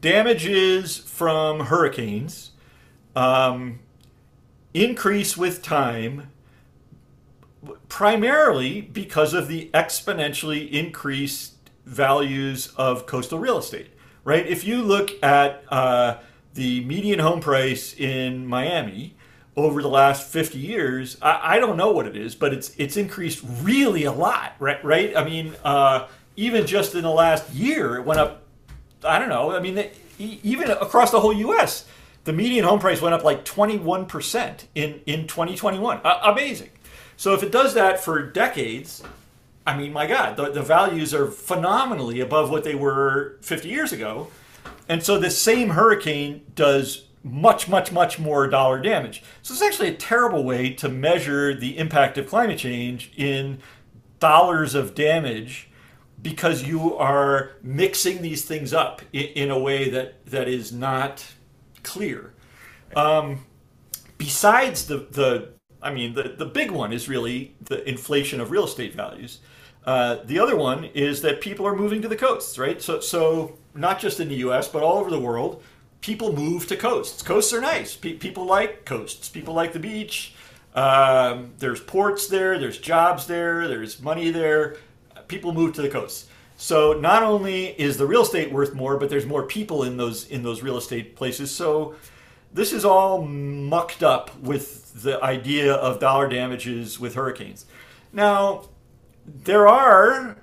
damages from hurricanes increase with time, primarily because of the exponentially increased values of coastal real estate. Right, if you look at the median home price in Miami over the last 50 years, I don't know what it is, but it's increased really a lot, right? I mean, even just in the last year, it went up, I don't know, I mean, even across the whole U.S., the median home price went up like 21% in 2021. Amazing. So if it does that for decades, I mean, my God, the values are phenomenally above what they were 50 years ago. And so this same hurricane does much, much, much more dollar damage. So it's actually a terrible way to measure the impact of climate change in dollars of damage, because you are mixing these things up in a way that is not clear. Besides the big one is really the inflation of real estate values. The other one is that people are moving to the coasts, right? So not just in the U.S., but all over the world, people move to coasts. Coasts are nice. People like coasts. People like the beach. There's ports there. There's jobs there. There's money there. People move to the coasts. So not only is the real estate worth more, but there's more people in those real estate places. So this is all mucked up with the idea of dollar damages with hurricanes. Now, there are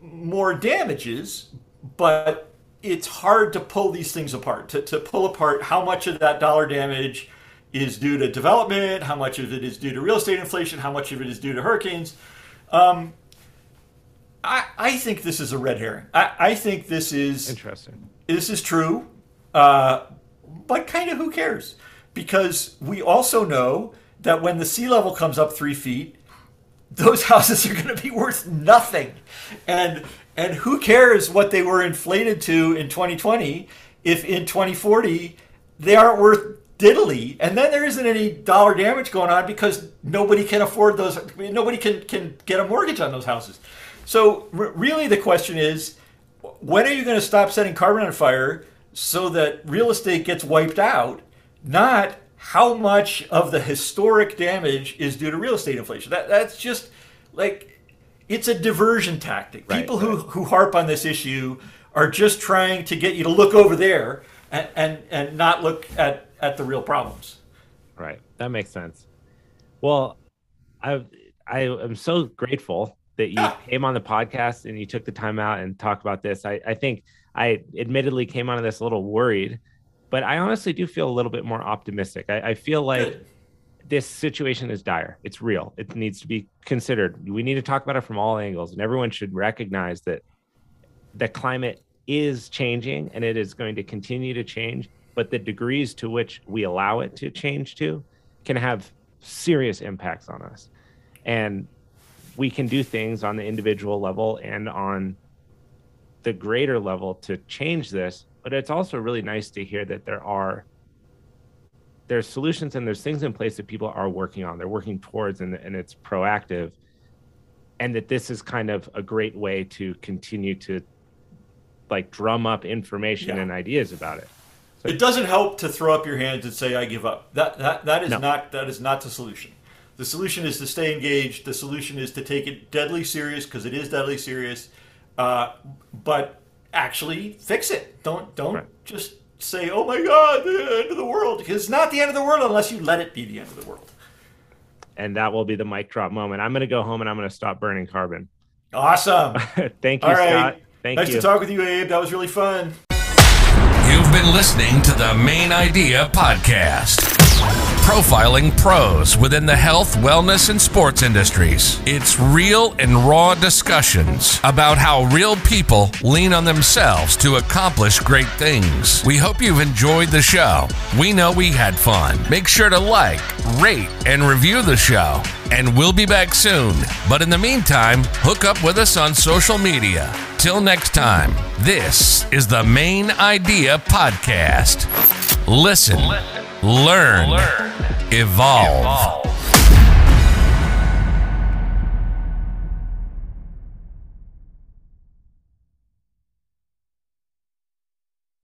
more damages, but it's hard to pull these things apart, to pull apart how much of that dollar damage is due to development, how much of it is due to real estate inflation, how much of it is due to hurricanes. I think this is a red herring. I think this is interesting. This is true. But kind of who cares? Because we also know that when the sea level comes up 3 feet, those houses are going to be worth nothing. And who cares what they were inflated to in 2020 if in 2040 they aren't worth diddly? And then there isn't any dollar damage going on because nobody can afford those. Nobody can get a mortgage on those houses. So really the question is, when are you going to stop setting carbon on fire so that real estate gets wiped out, not how much of the historic damage is due to real estate inflation. That's just like, it's a diversion tactic. Right, people who harp on this issue are just trying to get you to look over there and not look at the real problems. Right. That makes sense. Well, I am so grateful that you came on the podcast and you took the time out and talked about this. I think I admittedly came out of this a little worried, but I honestly do feel a little bit more optimistic. I feel like this situation is dire. It's real. It needs to be considered. We need to talk about it from all angles, and everyone should recognize that the climate is changing and it is going to continue to change, but the degrees to which we allow it to change to can have serious impacts on us. And we can do things on the individual level and on the greater level to change this, but it's also really nice to hear that there's solutions and there's things in place that people are working on, they're working towards, and it's proactive, and that this is kind of a great way to continue to like drum up information and ideas about it. So it doesn't help to throw up your hands and say, I give up. That is not the solution. The solution is to stay engaged. The solution is to take it deadly serious, because it is deadly serious. But actually fix it. Don't just say, oh my God, the end of the world. Because it's not the end of the world unless you let it be the end of the world. And that will be the mic drop moment. I'm going to go home and I'm going to stop burning carbon. Awesome. Thank you, all right. Scott. Thank you. Nice to talk with you, Abe. That was really fun. You've been listening to the Main Idea Podcast. profiling pros within the health, wellness, and sports industries. It's real and raw discussions about how real people lean on themselves to accomplish great things. We hope you've enjoyed the show. We know we had fun. Make sure to like, rate, and review the show. And we'll be back soon. But in the meantime, hook up with us on social media. Till next time, this is the Main Idea Podcast. Listen, learn, evolve.